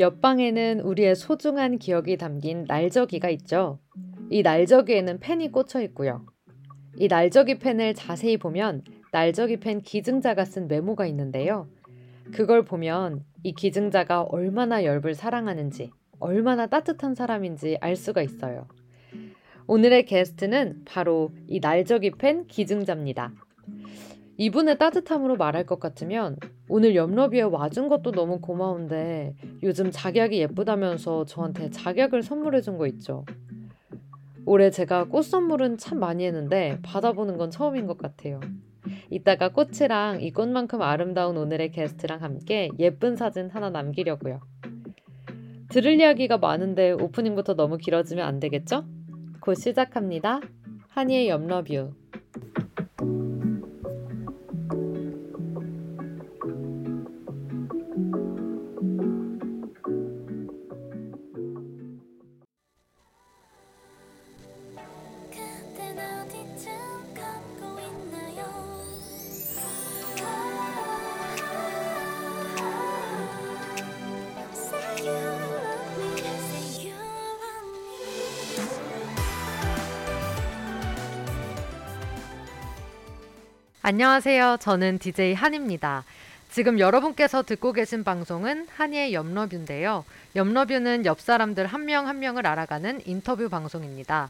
옆방에는 우리의 소중한 기억이 담긴 날저기가 있죠. 이 날저기에는 펜이 꽂혀 있고요. 이 날저기 펜을 자세히 보면 날저기 펜 기증자가 쓴 메모가 있는데요. 그걸 보면 이 기증자가 얼마나 열불 사랑하는지, 얼마나 따뜻한 사람인지 알 수가 있어요. 오늘의 게스트는 바로 이 날저기 펜 기증자입니다. 이분의 따뜻함으로 말할 것 같으면 오늘 엽러비에 와준 것도 너무 고마운데 요즘 작약이 예쁘다면서 저한테 작약을 선물해준 거 있죠. 올해 제가 꽃 선물은 참 많이 했는데 받아보는 건 처음인 것 같아요. 이따가 꽃이랑 이 꽃만큼 아름다운 오늘의 게스트랑 함께 예쁜 사진 하나 남기려고요. 들을 이야기가 많은데 오프닝부터 너무 길어지면 안 되겠죠? 곧 시작합니다. 한이의 엽러뷰. 안녕하세요. 저는 DJ 한입니다. 지금 여러분께서 듣고 계신 방송은 한이의 엽러뷰인데요. 엽러뷰는 옆 사람들 한 명 한 명을 알아가는 인터뷰 방송입니다.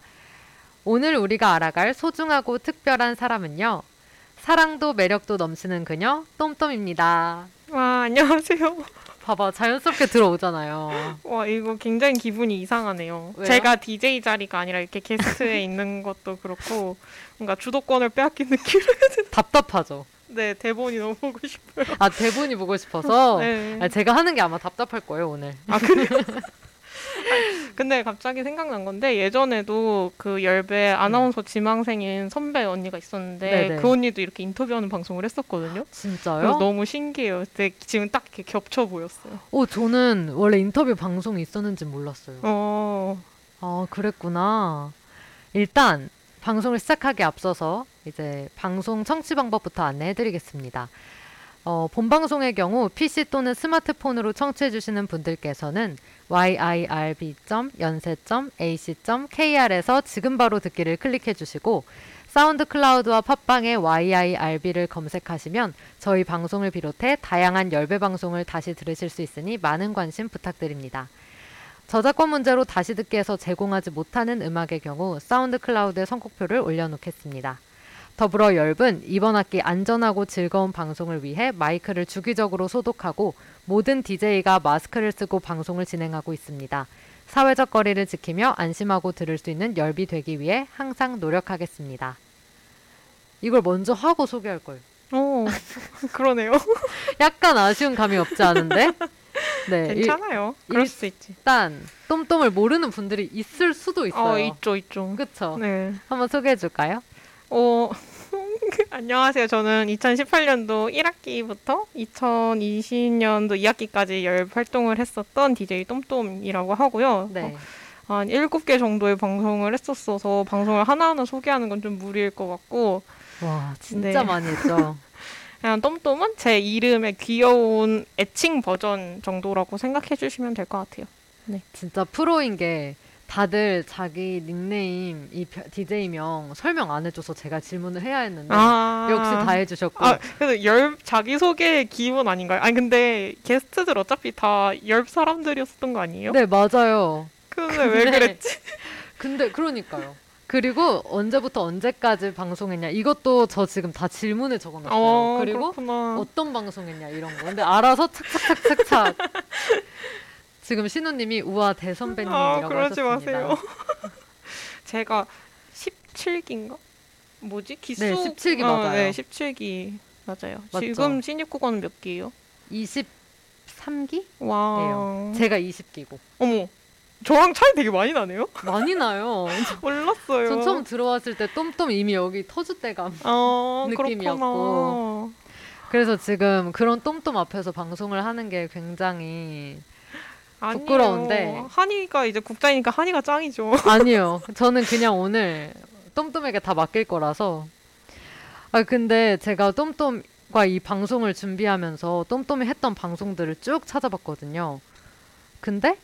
오늘 우리가 알아갈 소중하고 특별한 사람은요. 사랑도 매력도 넘치는 그녀 똠똠입니다. 와, 안녕하세요. 봐봐, 자연스럽게 들어오잖아요. 와, 이거 굉장히 기분이 이상하네요. 왜요? 제가 DJ 자리가 아니라 이렇게 게스트에 있는 것도 그렇고 뭔가 주도권을 빼앗기는 느낌이 답답하죠. 네, 대본이 너무 보고 싶어요. 아, 대본이 보고 싶어서? 네. 아, 제가 하는 게 아마 답답할 거예요, 오늘. 아, 그래요? 근데 갑자기 생각난 건데 예전에도 그 열배 아나운서 지망생인 선배 언니가 있었는데 네네. 그 언니도 이렇게 인터뷰하는 방송을 했었거든요. 진짜요? 너무 신기해요. 근데 지금 딱 이렇게 겹쳐 보였어요. 저는 원래 인터뷰 방송이 있었는지 몰랐어요. 아, 그랬구나. 일단 방송을 시작하기에 앞서서 이제 방송 청취 방법부터 안내해드리겠습니다. 본방송의 경우 PC 또는 스마트폰으로 청취해주시는 분들께서는 yirb.연세.ac.kr에서 지금 바로 듣기를 클릭해주시고 사운드 클라우드와 팟빵에 yirb를 검색하시면 저희 방송을 비롯해 다양한 열배 방송을 다시 들으실 수 있으니 많은 관심 부탁드립니다. 저작권 문제로 다시 듣기에서 제공하지 못하는 음악의 경우 사운드 클라우드에 선곡표를 올려놓겠습니다. 더불어 열분 이번 학기 안전하고 즐거운 방송을 위해 마이크를 주기적으로 소독하고 모든 DJ가 마스크를 쓰고 방송을 진행하고 있습니다. 사회적 거리를 지키며 안심하고 들을 수 있는 열비 되기 위해 항상 노력하겠습니다. 이걸 먼저 하고 소개할 걸. 그러네요. 약간 아쉬운 감이 없지 않은데? 네, 괜찮아요. 그럴 수 있지. 일단 똠똠을 모르는 분들이 있을 수도 있어요. 있죠. 그렇죠. 네. 한번 소개해 줄까요? 안녕하세요. 저는 2018년도 1학기부터 2020년도 2학기까지 열 활동을 했었던 DJ 똠똠이라고 하고요. 네. 한 7개 정도의 방송을 했었어서 방송을 하나하나 소개하는 건 좀 무리일 것 같고. 와, 진짜 네. 많이 했죠. 그냥 똠똠은 제 이름의 귀여운 애칭 버전 정도라고 생각해 주시면 될 것 같아요. 네. 진짜 프로인 게 다들 자기 닉네임, 이 DJ명 설명 안 해줘서 제가 질문을 해야 했는데 역시 다 해주셨고. 그래서 자기소개 기본 아닌가요? 아니 근데 게스트들 어차피 다 열 사람들이었던 거 아니에요? 네, 맞아요. 근데 왜 그랬지? 근데 그러니까요. 그리고 언제부터 언제까지 방송했냐 이것도 저 지금 다 질문에 적어놨어요. 그리고 그렇구나. 어떤 방송했냐 이런 거. 근데 알아서 착착착착착. 지금 신우님이 우와 대선배님이라고 그러지 하셨습니다. 마세요. 제가 17기인가? 뭐지? 기수? 네, 17기 맞아요. 네, 17기 맞아요. 맞죠? 지금 신입국어는 몇 기예요? 23기? 와. 제가 20기고. 어머, 저랑 차이 되게 많이 나네요? 많이 나요. 몰랐어요. 전 처음 들어왔을 때 똠똠 이미 여기 터줏대감 느낌이었고. 그렇구나. 그래서 지금 그런 똠똠 앞에서 방송을 하는 게 굉장히 부끄러운데. 한이가 이제 국장이니까 한이가 짱이죠. 아니요. 저는 그냥 오늘 똠똠에게 다 맡길 거라서. 근데 제가 똠똠과 이 방송을 준비하면서 똠똠이 했던 방송들을 쭉 찾아봤거든요. 근데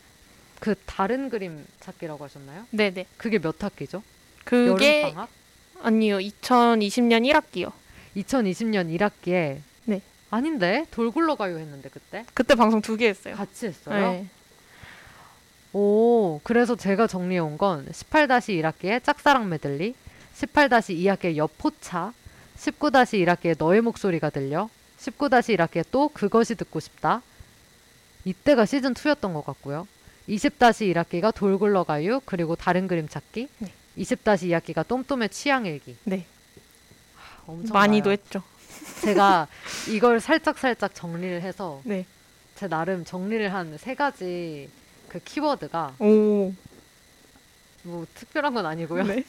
그 다른 그림 찾기라고 하셨나요? 네네. 그게 몇 학기죠? 그게 여름방학? 아니요. 2020년 1학기요. 2020년 1학기에 네. 아닌데 돌굴러가요 했는데 그때? 그때 방송 2개 했어요. 같이 했어요? 네. 오, 그래서 제가 정리해온 건 18-1학기에 짝사랑 메들리, 18-2학기에 여포차, 19-1학기에 너의 목소리가 들려, 19-1학기에 또 그것이 듣고 싶다. 이때가 시즌2였던 것 같고요. 20-1학기가 돌굴러가유, 그리고 다른 그림 찾기. 네. 20-2학기가 똠똠의 취향일기. 네. 하, 엄청 많이도 했죠. 제가 이걸 살짝살짝 정리를 해서 네. 제 나름 정리를 한 세 가지 그 키워드가 오. 뭐 특별한 건 아니고요. 네.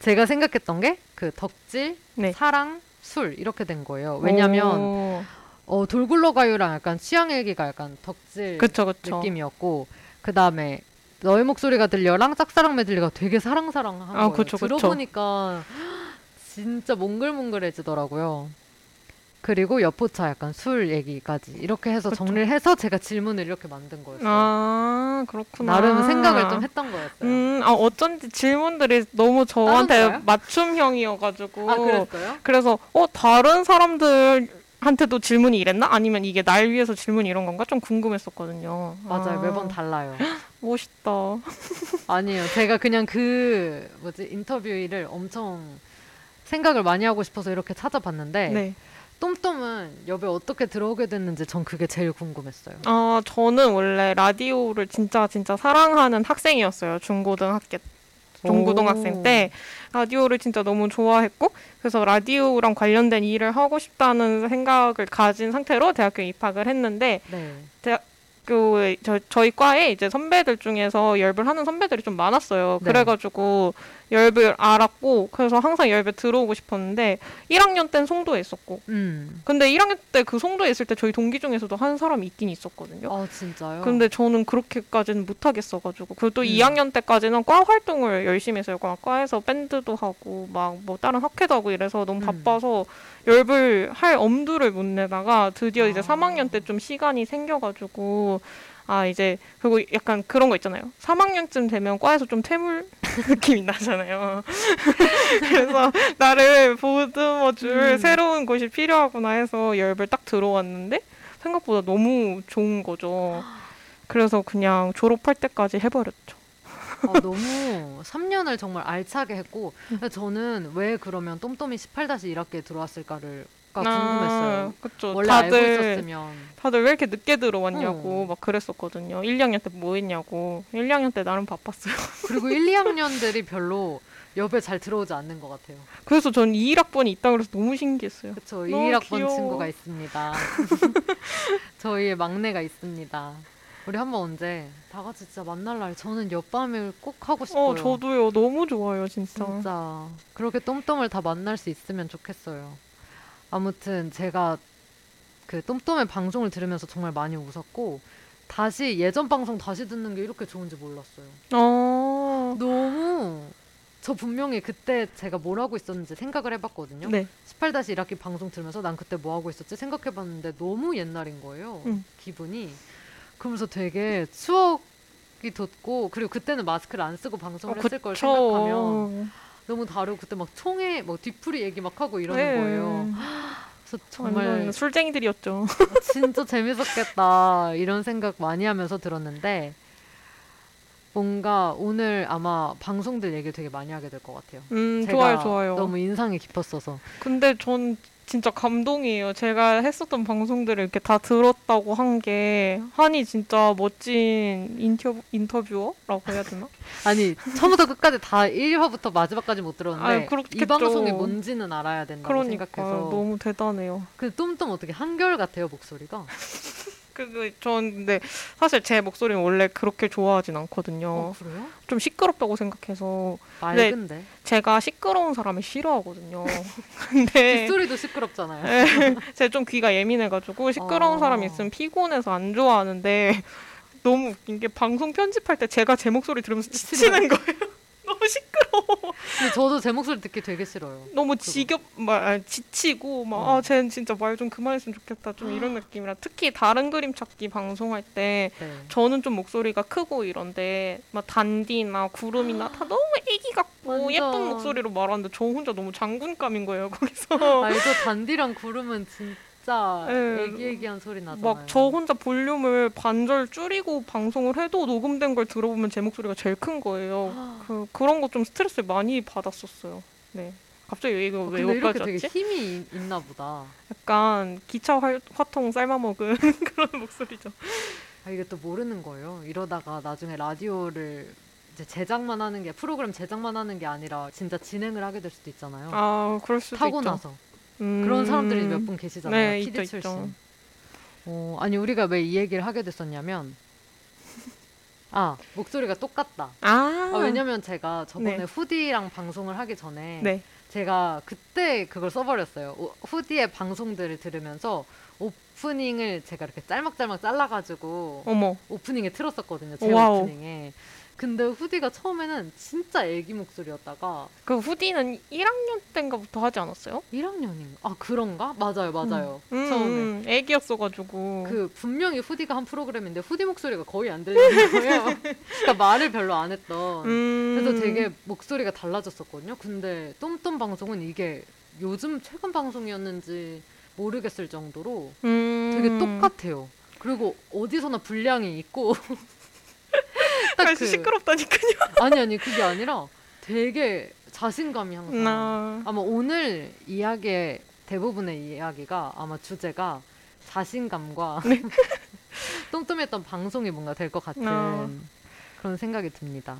제가 생각했던 게 그 덕질, 네. 사랑, 술 이렇게 된 거예요. 왜냐하면 돌굴러가요랑 약간 취향일기가 약간 덕질 그쵸. 느낌이었고 그 다음에 너의 목소리가 들려랑 짝사랑 메들리가 되게 사랑사랑한 거예요. 그쵸. 들어보니까 진짜 몽글몽글해지더라고요. 그리고 여포차 약간 술 얘기까지 이렇게 해서 그쵸. 정리를 해서 제가 질문을 이렇게 만든 거였어요. 아 그렇구나. 나름 생각을 좀 했던 거였어요. 어쩐지 질문들이 너무 저한테 맞춤형이어가지고. 아 그랬어요? 그래서 다른 사람들한테도 질문이 이랬나? 아니면 이게 날 위해서 질문이 이런 건가? 좀 궁금했었거든요. 맞아요. 매번 달라요. 멋있다. 아니에요. 제가 그냥 인터뷰를 엄청 생각을 많이 하고 싶어서 이렇게 찾아봤는데 네. 똠똠은 여배 어떻게 들어오게 됐는지 전 그게 제일 궁금했어요. 저는 원래 라디오를 진짜 사랑하는 학생이었어요. 중고등학생 때 라디오를 진짜 너무 좋아했고 그래서 라디오랑 관련된 일을 하고 싶다는 생각을 가진 상태로 대학교에 입학을 했는데 네. 저희 과에 이제 선배들 중에서 열별 하는 선배들이 좀 많았어요. 네. 그래가지고 열별 알았고 그래서 항상 열별 들어오고 싶었는데 1학년 땐 송도에 있었고 근데 1학년 때 그 송도에 있을 때 저희 동기 중에서도 한 사람이 있긴 있었거든요. 아 진짜요? 근데 저는 그렇게까지는 못하겠어가지고 그리고 또 2학년 때까지는 과 활동을 열심히 했어요. 과에서 밴드도 하고 막 뭐 다른 학회도 하고 이래서 너무 바빠서 열별 할 엄두를 못 내다가 드디어 이제 3학년 때 좀 시간이 생겨가지고 그리고 약간 그런 거 있잖아요. 3학년쯤 되면 과에서 좀 퇴물 느낌이 나잖아요. 그래서 나를 보듬어줄 새로운 곳이 필요하구나 해서 열별 딱 들어왔는데 생각보다 너무 좋은 거죠. 그래서 그냥 졸업할 때까지 해버렸죠. 너무 3년을 정말 알차게 했고 저는 왜 그러면 똠똠이 18-1학기에 들어왔을까를 궁금했어요. 그쵸. 원래 다들, 알고 있었으면 다들 왜 이렇게 늦게 들어왔냐고 막 그랬었거든요. 1, 2학년 때 뭐 했냐고. 1, 2학년 때 나름 바빴어요. 그리고 1, 2학년들이 별로 옆에 잘 들어오지 않는 것 같아요. 그래서 전 2, 1학번이 있다고 해서 너무 신기했어요. 그렇죠. 2, 1학번 귀여워. 친구가 있습니다. 저희의 막내가 있습니다. 우리 한번 언제 다 같이 진짜 만날 날 저는 옆밤을 꼭 하고 싶어요. 저도요. 너무 좋아요. 진짜. 그렇게 똠똠을 다 만날 수 있으면 좋겠어요. 아무튼 제가 그 똠똠의 방송을 들으면서 정말 많이 웃었고 다시 예전 방송 다시 듣는 게 이렇게 좋은지 몰랐어요. 너무 저 분명히 그때 제가 뭘 하고 있었는지 생각을 해봤거든요. 네. 18-1학기 방송 들으면서 난 그때 뭐 하고 있었지 생각해봤는데 너무 옛날인 거예요. 기분이. 그러면서 되게 추억이 돋고 그리고 그때는 마스크를 안 쓰고 방송을 했을 걸 생각하면 너무 다르고 그때 막 총에 뭐 뒤풀이 얘기 막 하고 이러는 거예요. 그래서 정말 술쟁이들이었죠. 진짜 재밌었겠다 이런 생각 많이 하면서 들었는데 뭔가 오늘 아마 방송들 얘기 되게 많이 하게 될 것 같아요. 제가 좋아요. 너무 인상이 깊었어서. 근데 전 진짜 감동이에요. 제가 했었던 방송들을 이렇게 다 들었다고 한 게 한이 진짜 멋진 인터뷰어라고 해야 되나? 아니 처음부터 끝까지 다 1화부터 마지막까지 못 들었는데 이 방송이 뭔지는 알아야 된다고 생각해서 너무 대단해요. 근데 똠똠 어떻게 한결 같아요 목소리가? 전 근데 사실 제 목소리는 원래 그렇게 좋아하진 않거든요. 그래요? 좀 시끄럽다고 생각해서. 맑은데? 제가 시끄러운 사람을 싫어하거든요. 근데 빗소리도 시끄럽잖아요. 네, 제가 좀 귀가 예민해가지고 시끄러운 사람이 있으면 피곤해서 안 좋아하는데 너무 웃긴 게 방송 편집할 때 제가 제 목소리 들으면서 지치는 거예요. 너무 시끄러워. 근데 저도 제 목소리 듣기 되게 싫어요. 너무 지치고 막 아, 쟤는 진짜 말 좀 그만했으면 좋겠다 좀 이런 느낌이라. 특히 다른 그림 찾기 방송할 때 네. 저는 좀 목소리가 크고 이런데 막 단디나 구름이나 다 너무 애기 같고 완전. 예쁜 목소리로 말하는데 저 혼자 너무 장군감인 거예요 거기서. 알죠. 단디랑 구름은 진짜 애기애기한 소리 나잖아요. 막 저 혼자 볼륨을 반절 줄이고 방송을 해도 녹음된 걸 들어보면 제 목소리가 제일 큰 거예요. 그런 거 좀 스트레스를 많이 받았었어요. 네. 갑자기 왜 이거 왜 여기까지 왔지? 되게 힘이 있나 보다. 약간 기차 화통 삶아먹은 그런 목소리죠. 아, 이게 또 모르는 거예요. 이러다가 나중에 라디오를 이제 제작만 하는 게 프로그램 제작만 하는 게 아니라 진짜 진행을 하게 될 수도 있잖아요. 아, 그럴 수도 타고 있죠. 나서. 그런 사람들이 몇 분 계시잖아요. 네, PD 출신. 아니 우리가 왜 이 얘기를 하게 됐었냐면 목소리가 똑같다. 왜냐면 제가 저번에 네. 후디랑 방송을 하기 전에 네. 제가 그때 그걸 써버렸어요. 후디의 방송들을 들으면서 오프닝을 제가 이렇게 짤막짤막 잘라가지고 어머. 오프닝에 틀었었거든요. 제 와우. 오프닝에. 근데 후디가 처음에는 진짜 애기 목소리였다가 그 후디는 1학년 때인가부터 하지 않았어요? 1학년인가? 아 그런가? 맞아요. 처음에 애기였어가지고 그 분명히 후디가 한 프로그램인데 후디 목소리가 거의 안 들리는 거예요. 그러니까 말을 별로 안 했던 그래서 되게 목소리가 달라졌었거든요. 근데 똠똠 방송은 이게 요즘 최근 방송이었는지 모르겠을 정도로 되게 똑같아요. 그리고 어디서나 분량이 있고 시끄럽다니까요. 아니 그게 아니라 되게 자신감이 항상 아마 오늘 이야기의 대부분의 이야기가 아마 주제가 자신감과 네. 똥똥했던 방송이 뭔가 될 것 같은 그런 생각이 듭니다.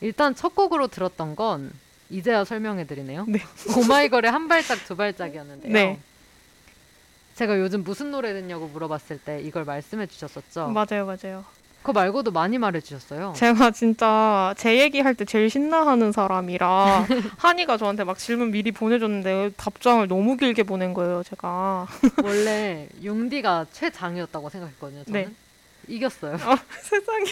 일단 첫 곡으로 들었던 건 이제야 설명해드리네요. 네. 오마이걸의 한 발짝 두 발짝이었는데요. 네. 제가 요즘 무슨 노래 듣냐고 물어봤을 때 이걸 말씀해 주셨었죠. 맞아요. 그거 말고도 많이 말해주셨어요. 제가 진짜 제 얘기할 때 제일 신나하는 사람이라 한이가 저한테 막 질문 미리 보내줬는데 답장을 너무 길게 보낸 거예요. 제가 원래 용디가 최장이었다고 생각했거든요. 저는 네. 이겼어요. 세상에.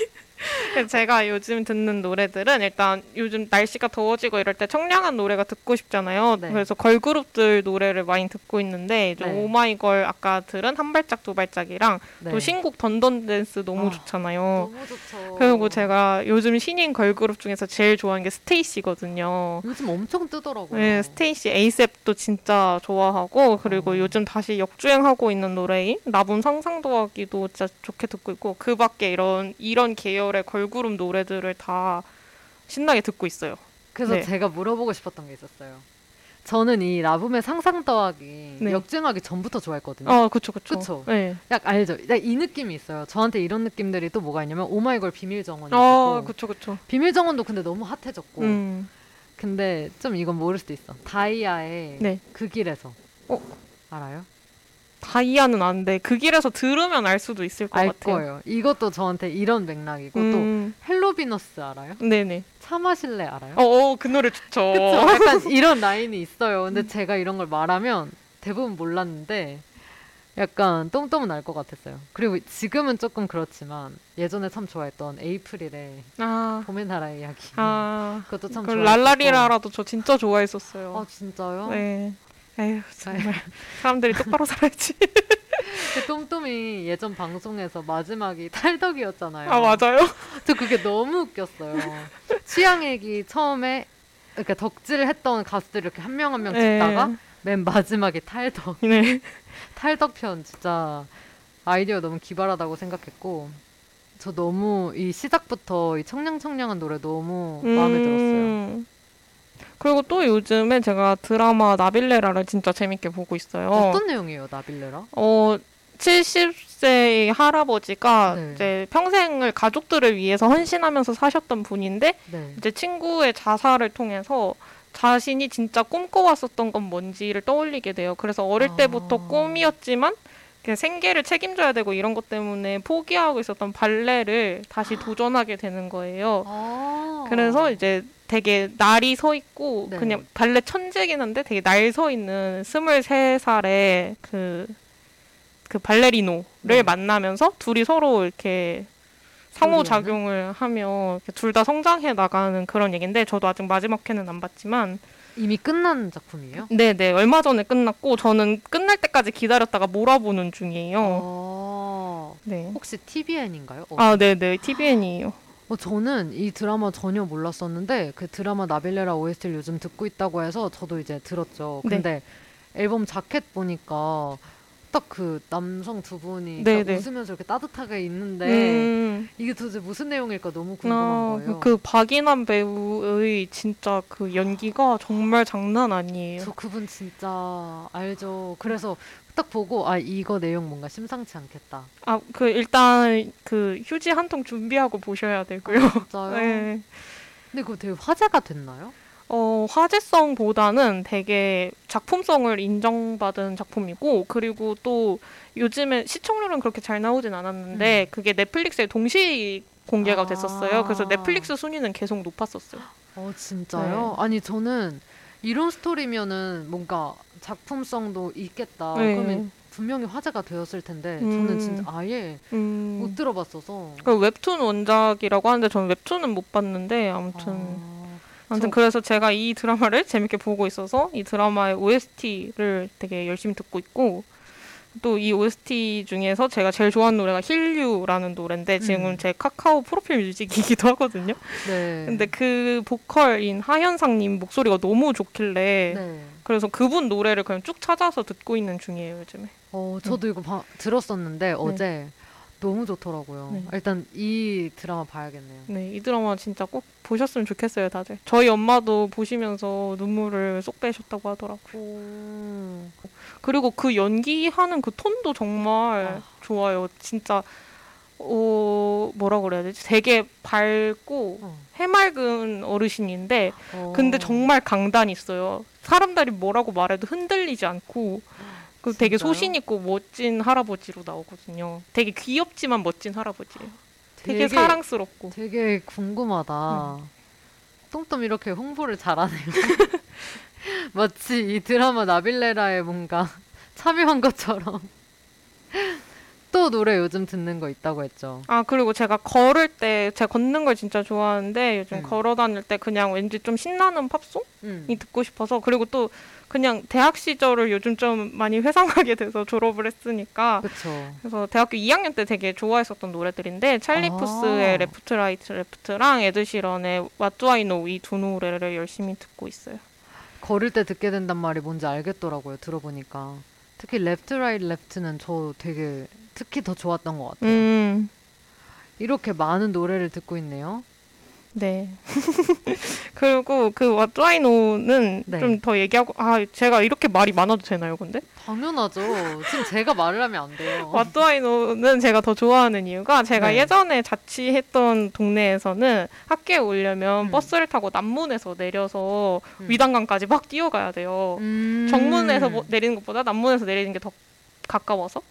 제가 요즘 듣는 노래들은 일단 요즘 날씨가 더워지고 이럴 때 청량한 노래가 듣고 싶잖아요. 네. 그래서 걸그룹들 노래를 많이 듣고 있는데 네. 오마이걸 아까 들은 한 발짝 두 발짝이랑 네. 또 신곡 던던댄스 너무 좋잖아요. 너무 좋죠. 그리고 제가 요즘 신인 걸그룹 중에서 제일 좋아하는 게 스테이시거든요. 요즘 엄청 뜨더라고요. 네, 스테이시 에이셉도 진짜 좋아하고 그리고 요즘 다시 역주행하고 있는 노래인 나분 상상도 하기도 진짜 좋게 듣고 있고 그 밖에 이런 계열 걸그룹 노래들을 다 신나게 듣고 있어요. 그래서 네. 제가 물어보고 싶었던 게 있었어요. 저는 이 라붐의 상상 더하기 네. 역주행하기 전부터 좋아했거든요. 그쵸. 네. 약 알죠. 이 느낌이 있어요. 저한테 이런 느낌들이 또 뭐가 있냐면 오마이걸 비밀정원이 있고 그쵸. 비밀정원도 근데 너무 핫해졌고 근데 좀 이건 모를 수도 있어. 다이아의 네. 그 길에서 알아요? 다이아는 아는데 그 길에서 들으면 알 수도 있을 것 같아요. 거예요. 이것도 저한테 이런 맥락이고 또 헬로비너스 알아요? 네네. 차 마실래 알아요? 그 노래 좋죠. 그쵸? 약간 이런 라인이 있어요. 근데 제가 이런 걸 말하면 대부분 몰랐는데 약간 똥똥은 알 것 같았어요. 그리고 지금은 조금 그렇지만 예전에 참 좋아했던 에이프릴의 봄의 나라의 이야기 그것도 참 좋아했고 랄라리라라도 저 진짜 좋아했었어요. 아 진짜요? 네. 에휴 정말 사람들이 똑바로 살아야지. 똠똠이 예전 방송에서 마지막이 탈덕이었잖아요. 맞아요. 저 그게 너무 웃겼어요. 취향 얘기 처음에 그러니까 덕질을 했던 가수들 이렇게 한 명 한 명 찍다가 맨 마지막에 탈덕. 네. 탈덕편 진짜 아이디어 너무 기발하다고 생각했고 저 너무 이 시작부터 이 청량청량한 노래 너무 마음에 들었어요. 그리고 또 요즘에 제가 드라마 나빌레라를 진짜 재밌게 보고 있어요. 어떤 내용이에요, 나빌레라? 70세의 할아버지가 이제 평생을 가족들을 위해서 헌신하면서 사셨던 분인데 이제 친구의 자살을 통해서 자신이 진짜 꿈꿔왔었던 건 뭔지를 떠올리게 돼요. 그래서 어릴 때부터 꿈이었지만 생계를 책임져야 되고 이런 것 때문에 포기하고 있었던 발레를 다시 도전하게 되는 거예요. 그래서 이제 되게 날이 서 있고 그냥 발레 천재긴 한데 되게 날 서 있는 23살의 그 발레리노를 만나면서 둘이 서로 이렇게 상호작용을 하며 둘 다 성장해 나가는 그런 얘기인데, 저도 아직 마지막 회는 안 봤지만 이미 끝난 작품이에요? 네네, 얼마 전에 끝났고 저는 끝날 때까지 기다렸다가 몰아보는 중이에요. 네. 혹시 TVN인가요? 아 네네, TVN이에요. 저는 이 드라마 전혀 몰랐었는데 그 드라마 나빌레라 OST를 요즘 듣고 있다고 해서 저도 이제 들었죠. 근데 네. 앨범 자켓 보니까 딱 그 남성 두 분이 딱 웃으면서 이렇게 따뜻하게 있는데 이게 도대체 무슨 내용일까 너무 궁금한 거예요. 그 박인환 배우의 진짜 그 연기가 정말 장난 아니에요. 저 그분 진짜 알죠. 그래서 딱 보고 아 이거 내용 뭔가 심상치 않겠다. 아 그 일단 그 휴지 한 통 준비하고 보셔야 되고요. 아, 진짜요? 네. 근데 그거 되게 화제가 됐나요? 화제성보다는 되게 작품성을 인정받은 작품이고, 그리고 또 요즘에 시청률은 그렇게 잘 나오진 않았는데 그게 넷플릭스에 동시 공개가 됐었어요. 그래서 넷플릭스 순위는 계속 높았었어요. 진짜요? 네. 아니 저는 이런 스토리면은 뭔가 작품성도 있겠다. 네. 그러면 분명히 화제가 되었을 텐데 저는 진짜 아예 못 들어봤어서. 그 웹툰 원작이라고 하는데 저는 웹툰은 못 봤는데 아무튼 그래서 제가 이 드라마를 재밌게 보고 있어서 이 드라마의 OST를 되게 열심히 듣고 있고, 또 이 OST 중에서 제가 제일 좋아하는 노래가 힐유라는 노래인데 지금은 제 카카오 프로필 뮤직이기도 하거든요. 네. 근데 그 보컬인 하현상님 목소리가 너무 좋길래 네. 그래서 그분 노래를 그냥 쭉 찾아서 듣고 있는 중이에요 요즘에. 저도 이거 들었었는데 어제 네. 너무 좋더라고요. 네. 일단 이 드라마 봐야겠네요. 네, 이 드라마 진짜 꼭 보셨으면 좋겠어요 다들. 저희 엄마도 보시면서 눈물을 쏙 빼셨다고 하더라고요. 그리고 그 연기하는 그 톤도 정말 좋아요. 진짜 뭐라 그래야 되지? 되게 밝고 해맑은 어르신인데 근데 정말 강단이 있어요. 사람들이 뭐라고 말해도 흔들리지 않고 되게 소신 있고 멋진 할아버지로 나오거든요. 되게 귀엽지만 멋진 할아버지예요. 되게 사랑스럽고. 되게 궁금하다. 똥똥 이렇게 홍보를 잘하네요. 마치 이 드라마 나빌레라에 뭔가 참여한 것처럼. 또 노래 요즘 듣는 거 있다고 했죠. 아 그리고 제가 걸을 때, 제가 걷는 걸 진짜 좋아하는데 요즘 걸어 다닐 때 그냥 왠지 좀 신나는 팝송이 듣고 싶어서, 그리고 또 그냥 대학 시절을 요즘 좀 많이 회상하게 돼서 졸업을 했으니까. 그쵸. 그래서 대학교 2학년 때 되게 좋아했었던 노래들인데 찰리 푸스의 레프트 라이트 레프트랑 에드시런의 What Do I Know 이 두 노래를 열심히 듣고 있어요. 걸을 때 듣게 된단 말이 뭔지 알겠더라고요 들어보니까. 특히 레프트 라이트 레프트는 저 되게 특히 더 좋았던 것 같아요. 이렇게 많은 노래를 듣고 있네요. 네. 그리고 그 What Do I Know는 네. 좀 더 얘기하고, 아 제가 이렇게 말이 많아도 되나요 근데? 당연하죠. 지금 제가 말을 하면 안 돼요. What Do I Know는 제가 더 좋아하는 이유가 제가 네. 예전에 자취했던 동네에서는 학교에 오려면 버스를 타고 남문에서 내려서 위단강까지 막 뛰어가야 돼요. 정문에서 내리는 것보다 남문에서 내리는 게 더 가까워서.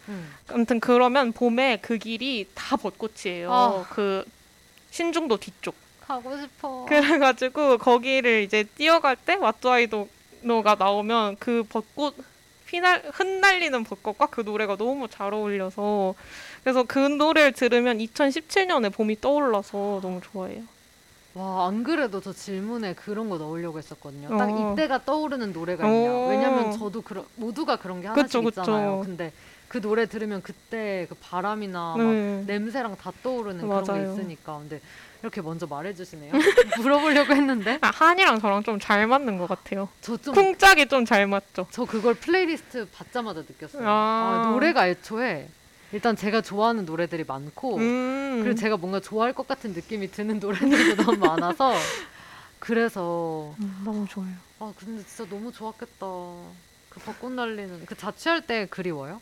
아무튼 그러면 봄에 그 길이 다 벚꽃이에요. 그 신중도 뒤쪽. 가고 싶어. 그래가지고 거기를 이제 뛰어갈 때 What Do I Know가 나오면 그 벚꽃 흩날리는 벚꽃과 그 노래가 너무 잘 어울려서, 그래서 그 노래를 들으면 2017년에 봄이 떠올라서 너무 좋아해요. 와, 안 그래도 저 질문에 그런 거 넣으려고 했었거든요. 딱 이때가 떠오르는 노래가 있냐. 왜냐면 저도 모두가 그런 게 하나씩 있잖아요. 근데 그 노래 들으면 그때 그 바람이나 네. 막 냄새랑 다 떠오르는 맞아요. 그런 게 있으니까. 근데 이렇게 먼저 말해주시네요. 물어보려고 했는데. 한이랑 저랑 좀 잘 맞는 것 같아요. 쿵짝이 좀 잘 맞죠. 저 그걸 플레이리스트 받자마자 느꼈어요. 노래가 애초에 일단 제가 좋아하는 노래들이 많고 그리고 제가 뭔가 좋아할 것 같은 느낌이 드는 노래들도 너무 많아서 그래서 너무 좋아요. 아 근데 진짜 너무 좋았겠다. 그 벚꽃 날리는 그 자취할 때 그리워요?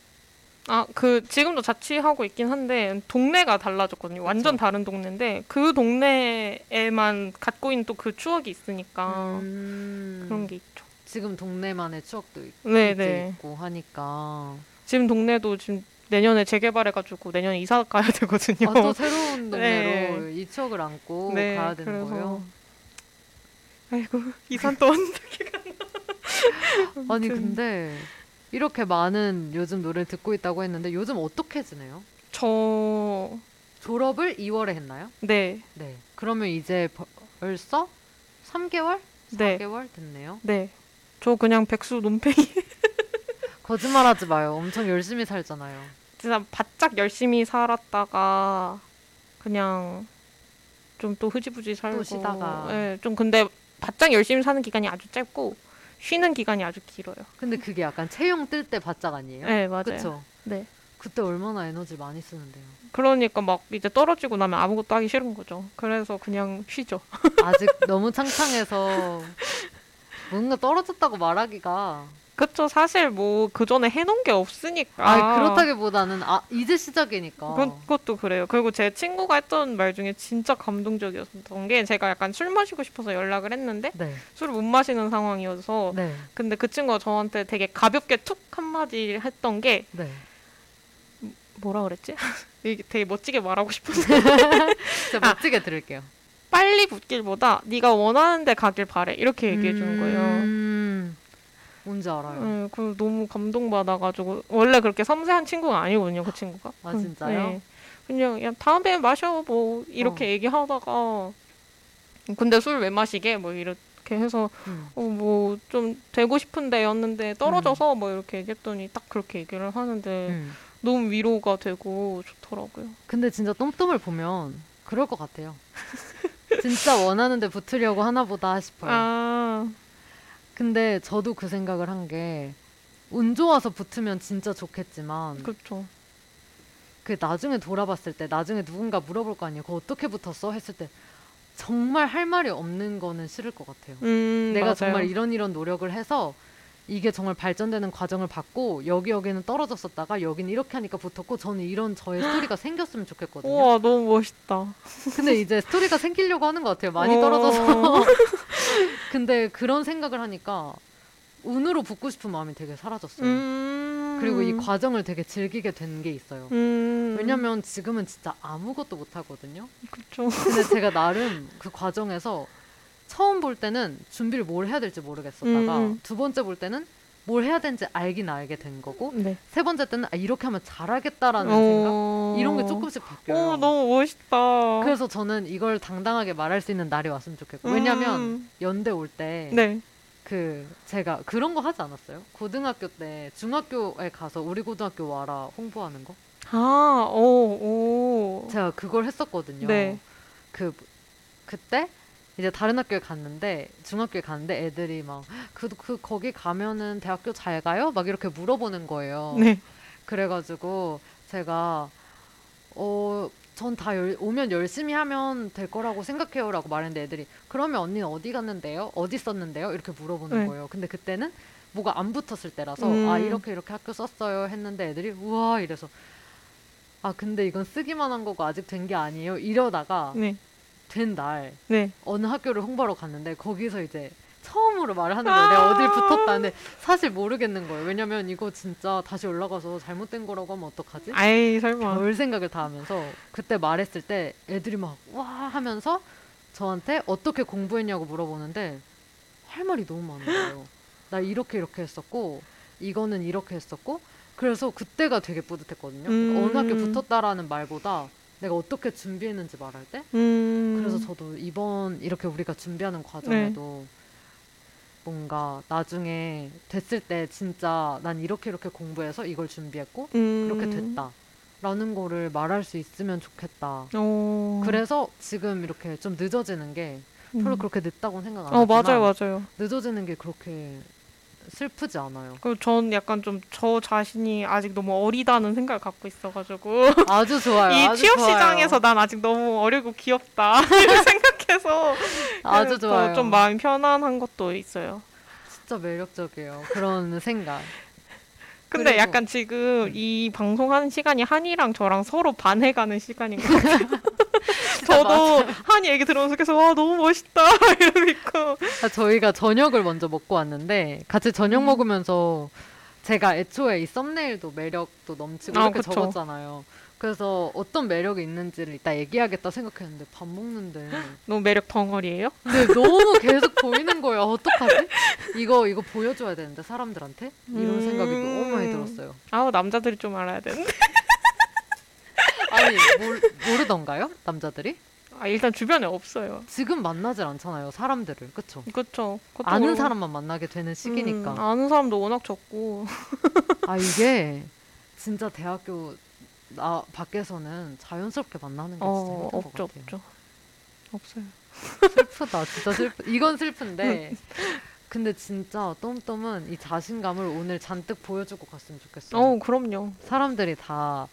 아, 그 지금도 자취하고 있긴 한데 동네가 달라졌거든요. 완전 그쵸? 다른 동네인데 그 동네에만 갖고 있는 또 그 추억이 있으니까 그런 게 있죠. 지금 동네만의 추억도 있고 하니까. 지금 동네도 지금 내년에 재개발해가지고 내년에 이사 가야 되거든요. 아, 또 새로운 동네로 네. 이 추억을 안고 네, 가야 되는 그래서... 거예요? 아이고 이산 또 어떻게 가나. 아니 근데 이렇게 많은 요즘 노래를 듣고 있다고 했는데 요즘 어떻게 지내요? 저 졸업을 2월에 했나요? 네. 네. 그러면 이제 벌써 3개월? 4개월 됐네요. 네. 저 그냥 백수 논팽이. 거짓말하지 마요. 엄청 열심히 살잖아요. 진짜 바짝 열심히 살았다가 그냥 좀 또 흐지부지 살고 또 쉬다가. 네, 좀 근데 바짝 열심히 사는 기간이 아주 짧고 쉬는 기간이 아주 길어요. 근데 그게 약간 채용 뜰 때 바짝 아니에요? 네, 맞아요. 그쵸? 네. 그때 얼마나 에너지 많이 쓰는데요. 그러니까 막 이제 떨어지고 나면 아무것도 하기 싫은 거죠. 그래서 그냥 쉬죠. 아직 너무 창창해서 뭔가 떨어졌다고 말하기가. 그쵸. 사실 뭐 그전에 해놓은 게 없으니까. 아, 그렇다기보다는 이제 시작이니까. 그것도 그래요. 그리고 제 친구가 했던 말 중에 진짜 감동적이었던 게, 제가 약간 술 마시고 싶어서 연락을 했는데 네. 술을 못 마시는 상황이어서 네. 근데 그 친구가 저한테 되게 가볍게 툭 한마디 했던 게 네. 뭐라 그랬지? 되게 멋지게 말하고 싶은데 진짜 멋지게 들을게요. 빨리 붙길보다 네가 원하는 데 가길 바래, 이렇게 얘기해 주는 거예요. 뭔지 알아요. 네, 그 너무 감동받아가지고. 원래 그렇게 섬세한 친구가 아니거든요, 그 친구가. 아 진짜요? 네. 그냥 야, 다음에 마셔 뭐 이렇게 얘기하다가 근데 술 왜 마시게 뭐 이렇게 해서 뭐 좀 되고 싶은데였는데 떨어져서 뭐 이렇게 얘기했더니 딱 그렇게 얘기를 하는데 너무 위로가 되고 좋더라고요. 근데 진짜 똠똠을 보면 그럴 것 같아요. 진짜 원하는데 붙으려고 하나 보다 싶어요. 아. 근데 저도 그 생각을 한 게, 운 좋아서 붙으면 진짜 좋겠지만 그렇죠. 그 나중에 돌아봤을 때, 나중에 누군가 물어볼 거 아니에요. 그거 어떻게 붙었어? 했을 때 정말 할 말이 없는 거는 싫을 것 같아요. 내가 맞아요. 정말 이런 노력을 해서 이게 정말 발전되는 과정을 봤고, 여기는 떨어졌었다가 여기는 이렇게 하니까 붙었고, 저는 이런 저의 스토리가 생겼으면 좋겠거든요. 우와, 너무 멋있다. 근데 이제 스토리가 생기려고 하는 것 같아요. 많이 떨어져서. 근데 그런 생각을 하니까 운으로 붙고 싶은 마음이 되게 사라졌어요. 그리고 이 과정을 되게 즐기게 된 게 있어요. 왜냐면 지금은 진짜 아무것도 못하거든요. 그쵸. 근데 제가 나름 그 과정에서 처음 볼 때는 준비를 뭘 해야 될지 모르겠었다가 두 번째 볼 때는 뭘 해야 되는지 알긴 알게 된 거고 네. 세 번째 때는 이렇게 하면 잘하겠다라는 생각? 이런 게 조금씩 바뀌어요. 너무 멋있다. 그래서 저는 이걸 당당하게 말할 수 있는 날이 왔으면 좋겠고 왜냐면 연대 올 때 네. 제가 그런 거 하지 않았어요? 고등학교 때 중학교에 가서 우리 고등학교 와라 홍보하는 거? 아, 오. 제가 그걸 했었거든요. 네. 그때 이제 다른 학교에 갔는데, 중학교에 갔는데 애들이 막 거기 가면은 대학교 잘 가요? 막 이렇게 물어보는 거예요. 네. 그래가지고 제가 전 다 오면 열심히 하면 될 거라고 생각해요 라고 말했는데 애들이 그러면 언니는 어디 갔는데요? 어디 썼는데요? 이렇게 물어보는 네. 거예요. 근데 그때는 뭐가 안 붙었을 때라서 이렇게 학교 썼어요 했는데 애들이 우와 이래서 근데 이건 쓰기만 한 거고 아직 된 게 아니에요 이러다가 네. 된 날 네. 어느 학교를 홍보하러 갔는데 거기서 이제 처음으로 말을 하는 거예요. 내가 어딜 붙었다는데 사실 모르겠는 거예요. 왜냐면 이거 진짜 다시 올라가서 잘못된 거라고 하면 어떡하지? 아이 설마. 별 생각을 다 하면서 그때 말했을 때 애들이 막 와 하면서 저한테 어떻게 공부했냐고 물어보는데 할 말이 너무 많은 거예요. 나 이렇게 했었고 이거는 이렇게 했었고. 그래서 그때가 되게 뿌듯했거든요. 어느 학교 붙었다라는 말보다 내가 어떻게 준비했는지 말할 때 그래서 저도 이번 이렇게 우리가 준비하는 과정에도 네. 뭔가 나중에 됐을 때 진짜 난 이렇게 공부해서 이걸 준비했고 그렇게 됐다라는 거를 말할 수 있으면 좋겠다. 그래서 지금 이렇게 좀 늦어지는 게 별로 그렇게 늦다고는 생각 안 하지만 맞아요. 늦어지는 게 그렇게 슬프지 않아요. 그럼 전 약간 좀 저 자신이 아직 너무 어리다는 생각을 갖고 있어가지고 아주 좋아요. 이 아주 취업 좋아요. 시장에서 난 아직 너무 어리고 귀엽다 생각해서 아주 좋아요. 좀 마음 편안한 것도 있어요. 진짜 매력적이에요. 그런 생각. 근데 그리고, 약간 지금 이 방송하는 시간이 한이랑 저랑 서로 반해가는 시간인 것 같아요. 저도 한이 얘기 들으면서 계속 와 너무 멋있다 이러고 있고 저희가 저녁을 먼저 먹고 왔는데 같이 저녁 먹으면서 제가 애초에 이 썸네일도 매력도 넘치고 이렇게 그쵸. 적었잖아요. 그래서 어떤 매력이 있는지를 이따 얘기하겠다 생각했는데 밥 먹는데 너무 매력 덩어리예요? 네, 너무 계속 보이는 거예요. 어떡하지? 이거 보여줘야 되는데 사람들한테? 이런 생각이 너무 많이 들었어요. 남자들이 좀 알아야 되는데 아니 모르던가요? 남자들이? 아 일단 주변에 없어요. 지금 만나질 않잖아요, 사람들을. 그쵸? 그쵸. 아는 사람만 만나게 되는 시기니까. 아는 사람도 워낙 적고. 아 이게 진짜 대학교 나 밖에서는 자연스럽게 만나는 게 진짜 힘든 것 같아요. 없어요. 슬프다. 진짜 슬프. 이건 슬픈데. 근데 진짜 똠똠은 이 자신감을 오늘 잔뜩 보여주고 갔으면 좋겠어요. 그럼요. 사람들이 다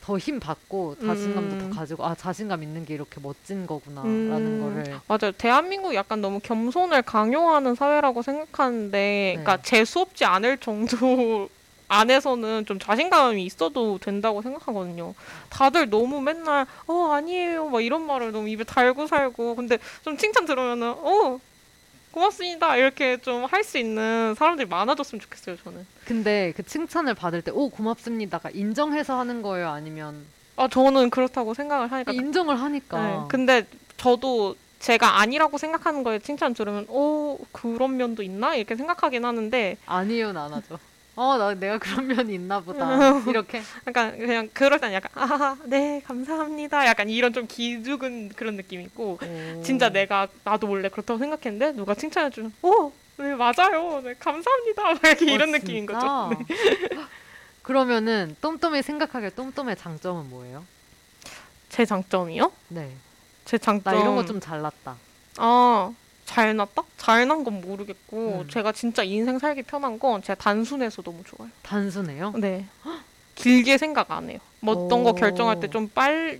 더 힘 받고 자신감도 더 가지고 아 자신감 있는 게 이렇게 멋진 거구나라는 거를 맞아요. 대한민국 약간 너무 겸손을 강요하는 사회라고 생각하는데 네. 그러니까 재수없지 않을 정도 안에서는 좀 자신감이 있어도 된다고 생각하거든요. 다들 너무 맨날 아니에요 막 이런 말을 너무 입에 달고 살고 근데 좀 칭찬 들으면은 고맙습니다 이렇게 좀 할 수 있는 사람들이 많아졌으면 좋겠어요. 저는 근데 그 칭찬을 받을 때 고맙습니다가 인정해서 하는 거예요 아니면 저는 그렇다고 생각을 하니까 인정을 하니까 네. 근데 저도 제가 아니라고 생각하는 거에 칭찬 들으면 그런 면도 있나? 이렇게 생각하긴 하는데 아니요는 안 하죠. 내가 그런 면이 있나 보다. 이렇게. 약간, 그냥, 그럴 땐 약간, 네, 감사합니다. 약간 이런 좀 기죽은 그런 느낌이 있고, 진짜 나도 원래 그렇다고 생각했는데, 누가 칭찬해주면, 네, 맞아요. 네, 감사합니다. 이렇게 이런 진짜? 느낌인 거죠. 네. 그러면은, 똠똠이 생각하기에 똠똠의 장점은 뭐예요? 제 장점이요? 네. 제 장점. 나 이런 거 좀 잘났다. 잘났다? 잘난 건 모르겠고 제가 진짜 인생 살기 편한 건 제가 단순해서 너무 좋아요. 단순해요? 네. 길게 생각 안 해요. 뭐 어떤 거 결정할 때 좀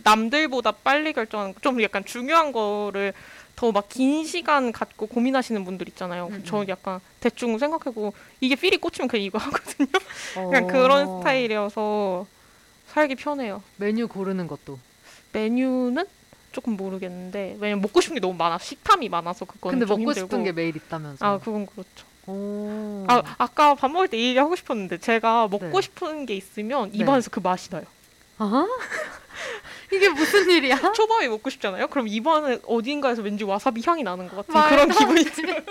남들보다 빨리 결정하는 좀 약간 중요한 거를 더 막 긴 시간 갖고 고민하시는 분들 있잖아요. 저 약간 대충 생각하고 이게 필이 꽂히면 그냥 이거 하거든요. 그냥 그런 스타일이어서 살기 편해요. 메뉴 고르는 것도? 메뉴는? 조금 모르겠는데 왜냐면 먹고 싶은 게 너무 많아. 식탐이 많아서 그건 좀 힘들고. 근데 먹고 싶은 게 매일 있다면서. 그건 그렇죠. 아까 밥 먹을 때 이 얘기 하고 싶었는데 제가 먹고 싶은 게 있으면 입안에서 그 맛이 나요. 이게 무슨 일이야? 초밥이 먹고 싶잖아요. 그럼 입안에 어딘가에서 왠지 와사비 향이 나는 것 같은 그런 기분이 들어요.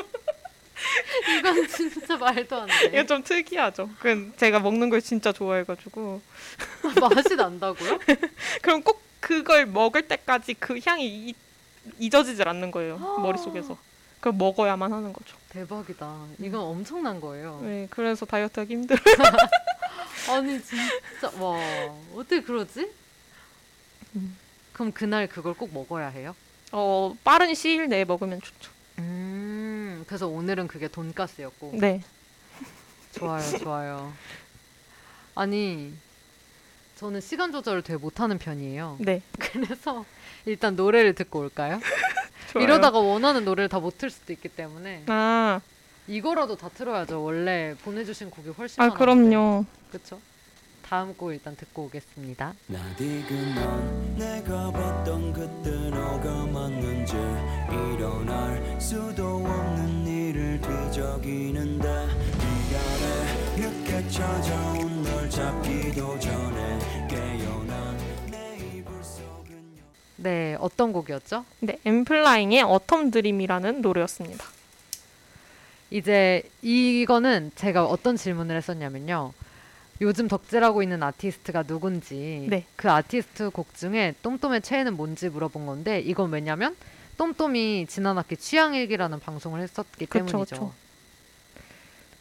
이건 진짜 말도 안 돼. 이건 좀 특이하죠. 제가 먹는 걸 진짜 좋아해가지고. 맛이 난다고요? 그럼 꼭 그걸 먹을 때까지 그 향이 잊어지질 않는 거예요. 머릿속에서. 그걸 먹어야만 하는 거죠. 대박이다. 이건 엄청난 거예요. 네, 그래서 다이어트 하기 힘들어요. 아니 진짜 와 어떻게 그러지? 그럼 그날 그걸 꼭 먹어야 해요? 빠른 시일 내에 먹으면 좋죠. 그래서 오늘은 그게 돈가스였고. 네. 좋아요, 좋아요. 아니 저는 시간 조절을 되게 못하는 편이에요. 네. 그래서 일단 노래를 듣고 올까요? 이러다가 원하는 노래를 다 못 틀 수도 있기 때문에 이거라도 다 틀어야죠. 원래 보내주신 곡이 훨씬 많은데. 그럼요. 그렇죠? 다음 곡 일단 듣고 오겠습니다. 나디그만 내가 봤던 그때 너가 맞는지 일어날 수도 없는 일을 뒤적이는데 네가 늦게 찾아온 널 잡기도 전에 깨어난 내 이불 속은 네, 어떤 곡이었죠? 네, 엠플라잉의 어텀 드림이라는 노래였습니다. 이제 이거는 제가 어떤 질문을 했었냐면요. 요즘 덕질하고 있는 아티스트가 누군지 그 아티스트 곡 중에 똠똠의 최애는 뭔지 물어본 건데 이건 왜냐면 똠똠이 지난 학기 취향일기라는 방송을 했었기 때문이죠.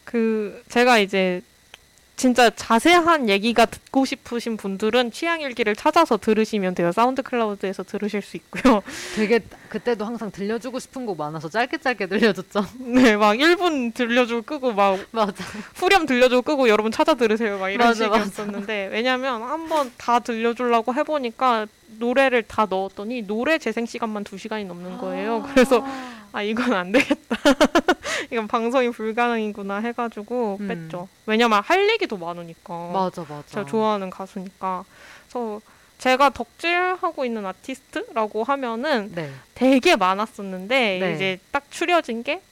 그쵸. 제가 이제 진짜 자세한 얘기가 듣고 싶으신 분들은 취향일기를 찾아서 들으시면 돼요. 사운드 클라우드에서 들으실 수 있고요. 되게 그때도 항상 들려주고 싶은 곡 많아서 짧게 들려줬죠. 네, 막 1분 들려주고 끄고 막 맞아. 후렴 들려주고 끄고 여러분 찾아 들으세요. 막 이런 식이었었는데 왜냐면 한번 다 들려주려고 해보니까 노래를 다 넣었더니 노래 재생 시간만 2시간이 넘는 거예요. 그래서 이건 안 되겠다. 이건 방송이 불가능이구나 해가지고 뺐죠. 왜냐면 할 얘기도 많으니까. 맞아. 제가 좋아하는 가수니까. 그래서 제가 덕질하고 있는 아티스트라고 하면은 되게 많았었는데 이제 딱 추려진 게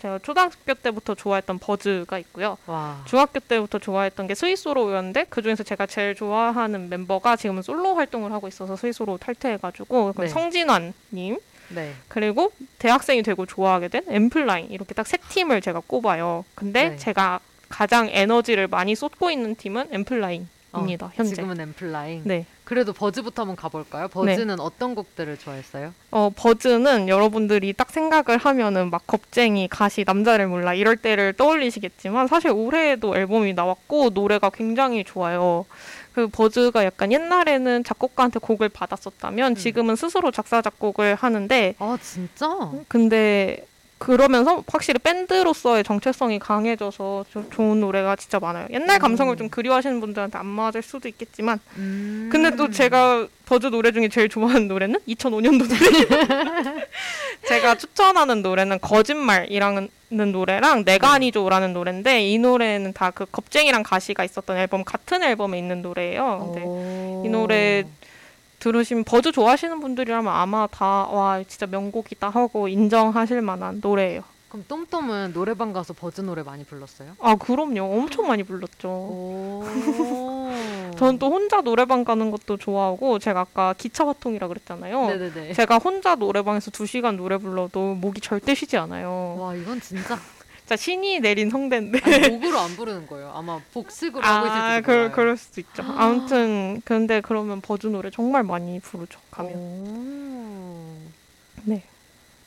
제가 초등학교 때부터 좋아했던 버즈가 있고요. 중학교 때부터 좋아했던 게 스위스로우였는데 그중에서 제가 제일 좋아하는 멤버가 지금은 솔로 활동을 하고 있어서 스위스로우 탈퇴해가지고 성진환님. 네. 그리고 대학생이 되고 좋아하게 된 엠플라잉 이렇게 딱 세 팀을 제가 꼽아요. 근데 제가 가장 에너지를 많이 쏟고 있는 팀은 엠플라잉 입니다. 현재. 지금은 엠플라잉. 네. 그래도 버즈부터 한번 가볼까요? 버즈는 네. 어떤 곡들을 좋아했어요? 버즈는 여러분들이 딱 생각을 하면은 막 겁쟁이, 가시, 남자를 몰라 이럴 때를 떠올리시겠지만 사실 올해에도 앨범이 나왔고 노래가 굉장히 좋아요. 그 버즈가 약간 옛날에는 작곡가한테 곡을 받았었다면 지금은 스스로 작사 작곡을 하는데. 아 진짜? 근데 그러면서 확실히 밴드로서의 정체성이 강해져서 좋은 노래가 진짜 많아요. 옛날 감성을 좀 그리워하시는 분들한테 안 맞을 수도 있겠지만 근데 또 제가 버즈 노래 중에 제일 좋아하는 노래는 2005년도 노래 제가 추천하는 노래는 거짓말이라는 노래랑 내가 아니죠라는 노래인데 이 노래는 다 그 겁쟁이랑 가시가 있었던 앨범 같은 앨범에 있는 노래예요. 근데 이 노래 들으시면 버즈 좋아하시는 분들이라면 아마 다 와 진짜 명곡이다 하고 인정하실 만한 노래예요. 그럼 똠똠은 노래방 가서 버즈 노래 많이 불렀어요? 아 그럼요. 엄청 많이 불렀죠. 저는 또 혼자 노래방 가는 것도 좋아하고 제가 아까 기차화통이라 그랬잖아요. 네네네. 제가 혼자 노래방에서 2시간 노래 불러도 목이 절대 쉬지 않아요. 와 이건 진짜 진짜 신이 내린 성대인데 아니, 목으로 안 부르는 거예요. 아마 복식으로 하고 있을지도 몰라요. 그럴 수도 있죠. 아무튼 근데 그러면 버즈 노래 정말 많이 부르죠. 가면. 네.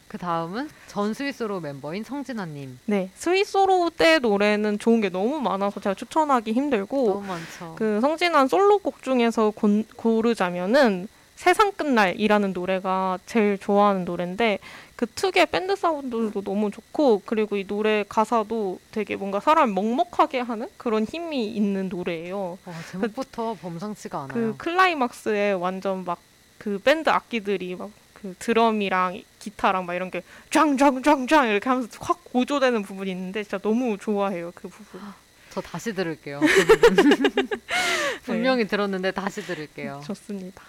그 다음은 전 스위스로우 멤버인 성진아님. 네. 스위스로우 때 노래는 좋은 게 너무 많아서 제가 추천하기 힘들고 너무 많죠. 그 성진아 솔로곡 중에서 고르자면은 세상 끝날이라는 노래가 제일 좋아하는 노래인데 그 특유의 밴드 사운드도 너무 좋고 그리고 이 노래 가사도 되게 뭔가 사람을 먹먹하게 하는 그런 힘이 있는 노래예요. 와, 제목부터 범상치가 않아요. 그 클라이막스에 완전 막 그 밴드 악기들이 막 그 드럼이랑 기타랑 막 이런 게 쫙쫙쫙쫙 이렇게 하면서 확 고조되는 부분이 있는데 진짜 너무 좋아해요 그 부분. 저 다시 들을게요. 분명히 네. 들었는데 다시 들을게요. 좋습니다.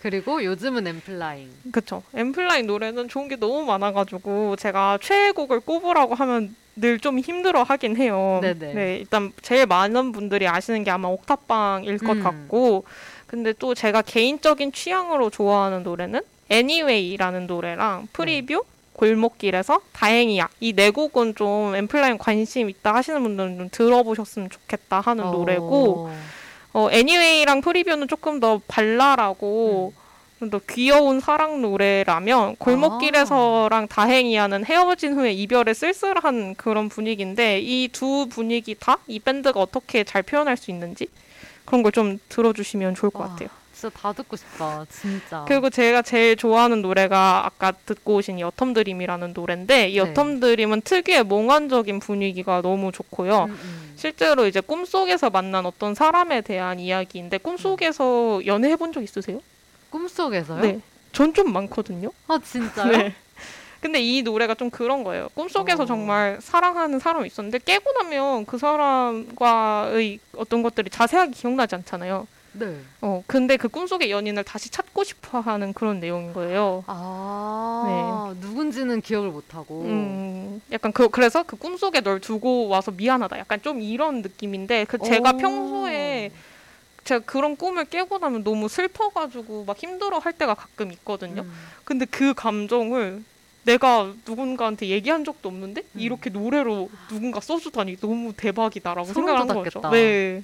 그리고 요즘은 엠플라잉. 그렇죠. 엠플라잉 노래는 좋은 게 너무 많아가지고 제가 최애곡을 꼽으라고 하면 늘 좀 힘들어 하긴 해요. 네네. 네, 일단 제일 많은 분들이 아시는 게 아마 옥탑방일 것 같고 근데 또 제가 개인적인 취향으로 좋아하는 노래는 Anyway라는 노래랑 프리뷰, 골목길에서 다행이야. 이 네 곡은 좀 엠플라잉 관심 있다 하시는 분들은 좀 들어보셨으면 좋겠다 하는 노래고 Anyway랑 프리뷰는 조금 더 발랄하고 좀 더 귀여운 사랑 노래라면 골목길에서랑 다행이야는 헤어진 후에 이별에 쓸쓸한 그런 분위기인데 이 두 분위기 다 이 밴드가 어떻게 잘 표현할 수 있는지 그런 걸 좀 들어주시면 좋을 것 같아요. 진짜 다 듣고 싶다. 진짜. 그리고 제가 제일 좋아하는 노래가 아까 듣고 오신 이 어텀 드림이라는 노래인데 이 어텀 드림은 특유의 몽환적인 분위기가 너무 좋고요. 실제로 이제 꿈속에서 만난 어떤 사람에 대한 이야기인데 꿈속에서 연애해 본 적 있으세요? 꿈속에서요? 네. 전 좀 많거든요. 아, 진짜요? 네. 근데 이 노래가 좀 그런 거예요. 꿈속에서 정말 사랑하는 사람이 있었는데 깨고 나면 그 사람과의 어떤 것들이 자세하게 기억나지 않잖아요. 네. 근데 그 꿈속의 연인을 다시 찾고 싶어하는 그런 내용인 거예요. 아, 네. 누군지는 기억을 못하고. 약간 그래서 그 꿈속에 널 두고 와서 미안하다. 약간 좀 이런 느낌인데 제가 평소에 제가 그런 꿈을 깨고 나면 너무 슬퍼가지고 막 힘들어할 때가 가끔 있거든요. 근데 그 감정을 내가 누군가한테 얘기한 적도 없는데 이렇게 노래로 누군가 써주다니 너무 대박이다라고 생각을 한 거죠. 네.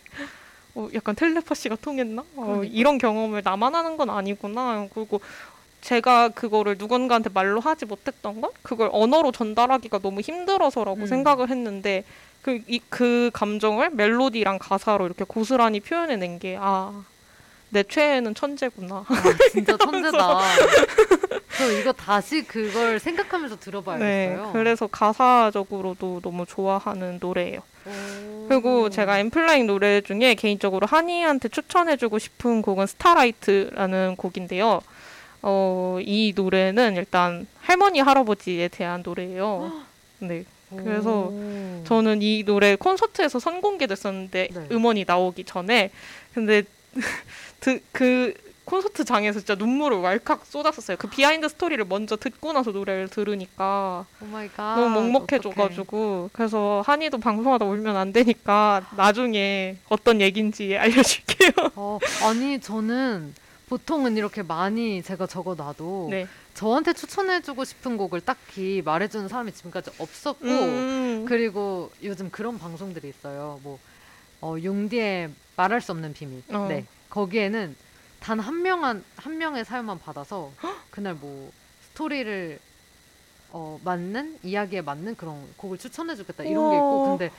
약간 텔레파시가 통했나? 이런 경험을 나만 하는 건 아니구나. 그리고 제가 그거를 누군가한테 말로 하지 못했던 건 그걸 언어로 전달하기가 너무 힘들어서라고 생각을 했는데 그 감정을 멜로디랑 가사로 이렇게 고스란히 표현해낸 게 내 최애는 천재구나. 아, 진짜 천재다. 저 이거 다시 그걸 생각하면서 들어봐야겠어요. 네, 그래서 가사적으로도 너무 좋아하는 노래예요. 그리고 제가 엠플라잉 노래 중에 개인적으로 한이한테 추천해주고 싶은 곡은 스타라이트라는 곡인데요. 이 노래는 일단 할머니 할아버지에 대한 노래예요. 네. 그래서 저는 이 노래 콘서트에서 선공개됐었는데 음원이 나오기 전에 근데 그 콘서트장에서 진짜 눈물을 왈칵 쏟았었어요. 그 비하인드 스토리를 먼저 듣고 나서 노래를 들으니까 너무 먹먹해져가지고 그래서 한이도 방송하다 울면 안 되니까 나중에 어떤 얘기인지 알려줄게요. 아니 저는 보통은 이렇게 많이 제가 적어놔도 저한테 추천해주고 싶은 곡을 딱히 말해주는 사람이 지금까지 없었고 그리고 요즘 그런 방송들이 있어요. 뭐 용디의 말할 수 없는 비밀. 네. 거기에는 단 한 명의 사연만 받아서 그날 뭐 스토리를 맞는 이야기에 맞는 그런 곡을 추천해주겠다 이런 게 있고, 근데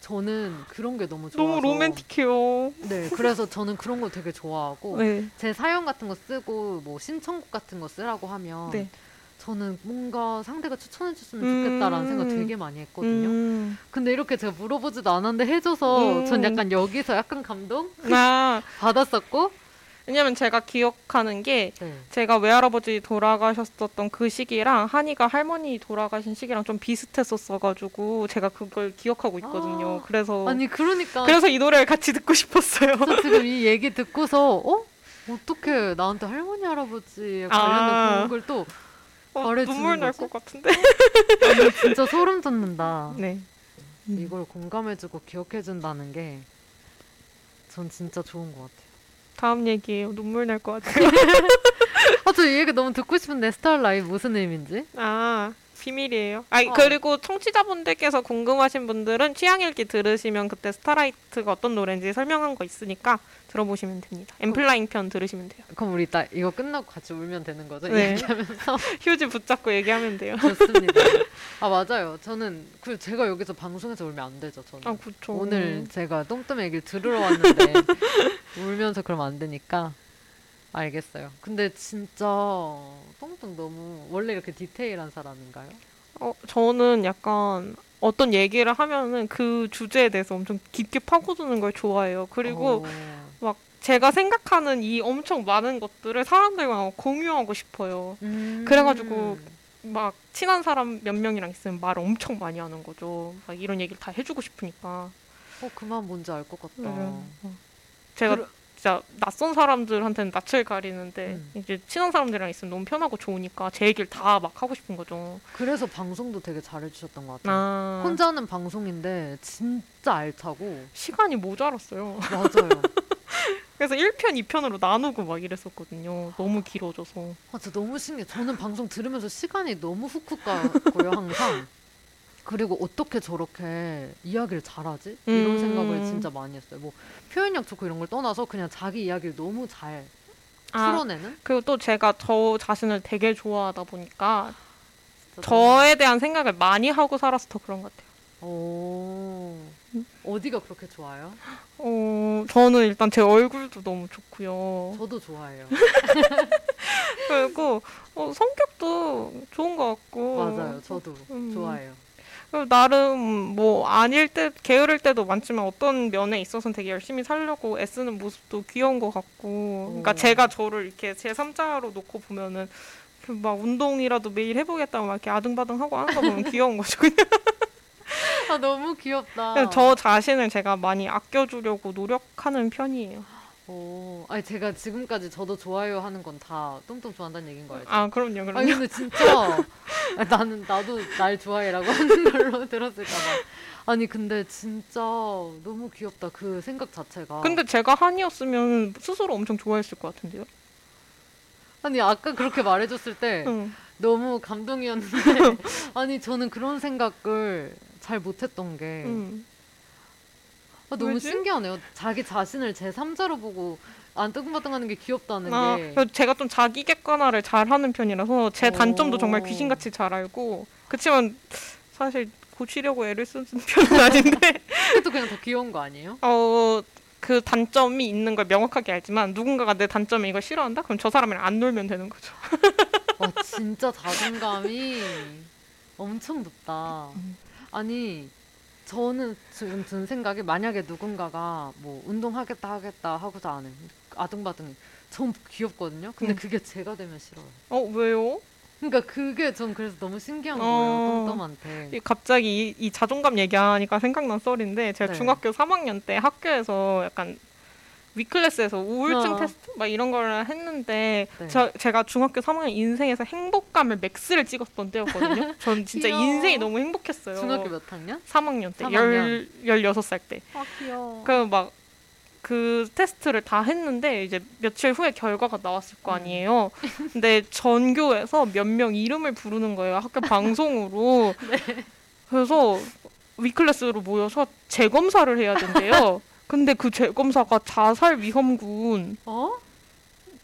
저는 그런 게 너무 좋아서. 너무 로맨틱해요. 네, 그래서 저는 그런 거 되게 좋아하고 네. 제 사연 같은 거 쓰고 뭐 신청곡 같은 거 쓰라고 하면 네. 저는 뭔가 상대가 추천해줬으면 좋겠다라는 생각 되게 많이 했거든요. 근데 이렇게 제가 물어보지도 않았는데 해줘서 전 약간 여기서 약간 감동 받았었고. 왜냐면 제가 기억하는 게 네. 제가 외할아버지 돌아가셨었던 그 시기랑 한이가 할머니 돌아가신 시기랑 좀 비슷했었어가지고 제가 그걸 기억하고 있거든요. 그래서 아니 그러니까 그래서 이 노래를 같이 듣고 싶었어요. 저 지금 이 얘기 듣고서 어떻게 나한테 할머니 할아버지에 관련된 곡을 또 말해주는 눈물 날 것 같은데. 아니 진짜 소름 돋는다. 네. 이걸 공감해주고 기억해준다는 게 전 진짜 좋은 것 같아요. 다음 얘기예요. 눈물 날 것 같아요. 아, 저 이 얘기 너무 듣고 싶은데 스타일 라이브 무슨 의미인지? 아 비밀이에요. 그리고 청취자분들께서 궁금하신 분들은 취향일기 들으시면 그때 스타라이트가 어떤 노래인지 설명한 거 있으니까 들어보시면 됩니다. 앰플라잉 편 들으시면 돼요. 그럼 우리 이따 이거 끝나고 같이 울면 되는 거죠? 네. 얘기하면서 휴지 붙잡고 얘기하면 돼요. 좋습니다. 아 맞아요. 저는 제가 여기서 방송에서 울면 안 되죠. 저는. 아 그렇죠. 오늘 제가 똥뜸 얘기를 들으러 왔는데 울면서 그러면 안 되니까. 알겠어요. 근데 진짜 똥똥 너무 원래 이렇게 디테일한 사람인가요? 저는 약간 어떤 얘기를 하면은 그 주제에 대해서 엄청 깊게 파고드는 걸 좋아해요. 그리고 막 제가 생각하는 이 엄청 많은 것들을 사람들과 공유하고 싶어요. 그래가지고 막 친한 사람 몇 명이랑 있으면 말을 엄청 많이 하는 거죠. 막 이런 얘기를 다 해주고 싶으니까. 그만 뭔지 알 것 같다. 제가 진짜 낯선 사람들한테는 낯을 가리는데 이제 친한 사람들이랑 있으면 너무 편하고 좋으니까 제 얘기를 다 막 하고 싶은 거죠. 그래서 방송도 되게 잘해주셨던 것 같아요. 혼자 하는 방송인데 진짜 알차고 시간이 모자랐어요. 맞아요. 그래서 1편, 2편으로 나누고 막 이랬었거든요. 너무 길어져서. 아, 진짜 너무 신기해. 저는 방송 들으면서 시간이 너무 훅훅 가고요. 항상. 그리고 어떻게 저렇게 이야기를 잘하지? 이런 생각을 진짜 많이 했어요. 뭐 표현력 좋고 이런 걸 떠나서 그냥 자기 이야기를 너무 잘 풀어내는? 그리고 또 제가 저 자신을 되게 좋아하다 보니까 저에 대한 생각을 많이 하고 살아서 더 그런 것 같아요. 어디가 그렇게 좋아요? 저는 일단 제 얼굴도 너무 좋고요. 저도 좋아해요. 그리고 성격도 좋은 것 같고. 맞아요. 저도 좋아해요. 나름 뭐 아닐 때 게으를 때도 많지만 어떤 면에 있어서는 되게 열심히 살려고 애쓰는 모습도 귀여운 것 같고. 그러니까 제가 저를 이렇게 제3자로 놓고 보면은 막 운동이라도 매일 해보겠다고 막 이렇게 아등바등하고 하는 거 보면 귀여운 거죠 그냥. 아 너무 귀엽다. 저 자신을 제가 많이 아껴주려고 노력하는 편이에요. 아니 제가 지금까지 저도 좋아요 하는 건 다 똥똥 좋아한다는 얘기인 거 알죠? 아 그럼요, 그럼요. 아니 근데 진짜 나도 날 좋아해라고 하는 걸로 들었을까 봐. 아니 근데 진짜 너무 귀엽다 그 생각 자체가. 근데 제가 한이었으면 스스로 엄청 좋아했을 것 같은데요? 아니 아까 그렇게 말해줬을 때 너무 감동이었는데 아니 저는 그런 생각을 잘 못했던 게. 너무 왜지? 신기하네요. 자기 자신을 제3자로 보고 안 뜨끔뜨끔하는 게 귀엽다는 게. 제가 좀 자기 객관화를 잘하는 편이라서 제 단점도 정말 귀신같이 잘 알고. 그렇지만 사실 고치려고 애를 쓰는 편은 아닌데. 그래도 그냥 더 귀여운 거 아니에요? 그 단점이 있는 걸 명확하게 알지만 누군가가 내 단점에 이걸 싫어한다? 그럼 저 사람이랑 안 놀면 되는 거죠. 진짜 자존감이 엄청 높다. 아니 저는 지금 든 생각이 만약에 누군가가 뭐 운동하겠다 하고서 안 해. 아등바등. 전 귀엽거든요. 근데 그게 제가 되면 싫어요. 왜요? 그러니까 그게 전 그래서 너무 신기한 거예요. 똥똥한테. 갑자기 이 자존감 얘기하니까 생각난 썰인데 제가 중학교 3학년 때 학교에서 약간 위클래스에서 우울증 테스트 막 이런 걸 했는데 제가 중학교 3학년 인생에서 행복감을 맥스를 찍었던 때였거든요. 전 진짜 인생이 너무 행복했어요. 중학교 몇 학년? 3학년 때. 16살 때. 아 귀여워. 그럼 막 그 테스트를 다 했는데 이제 며칠 후에 결과가 나왔을 거 아니에요. 근데 전교에서 몇 명 이름을 부르는 거예요. 학교 방송으로. 그래서 위클래스로 모여서 재검사를 해야 된대요. 근데 그 재검사가 자살 위험군 어?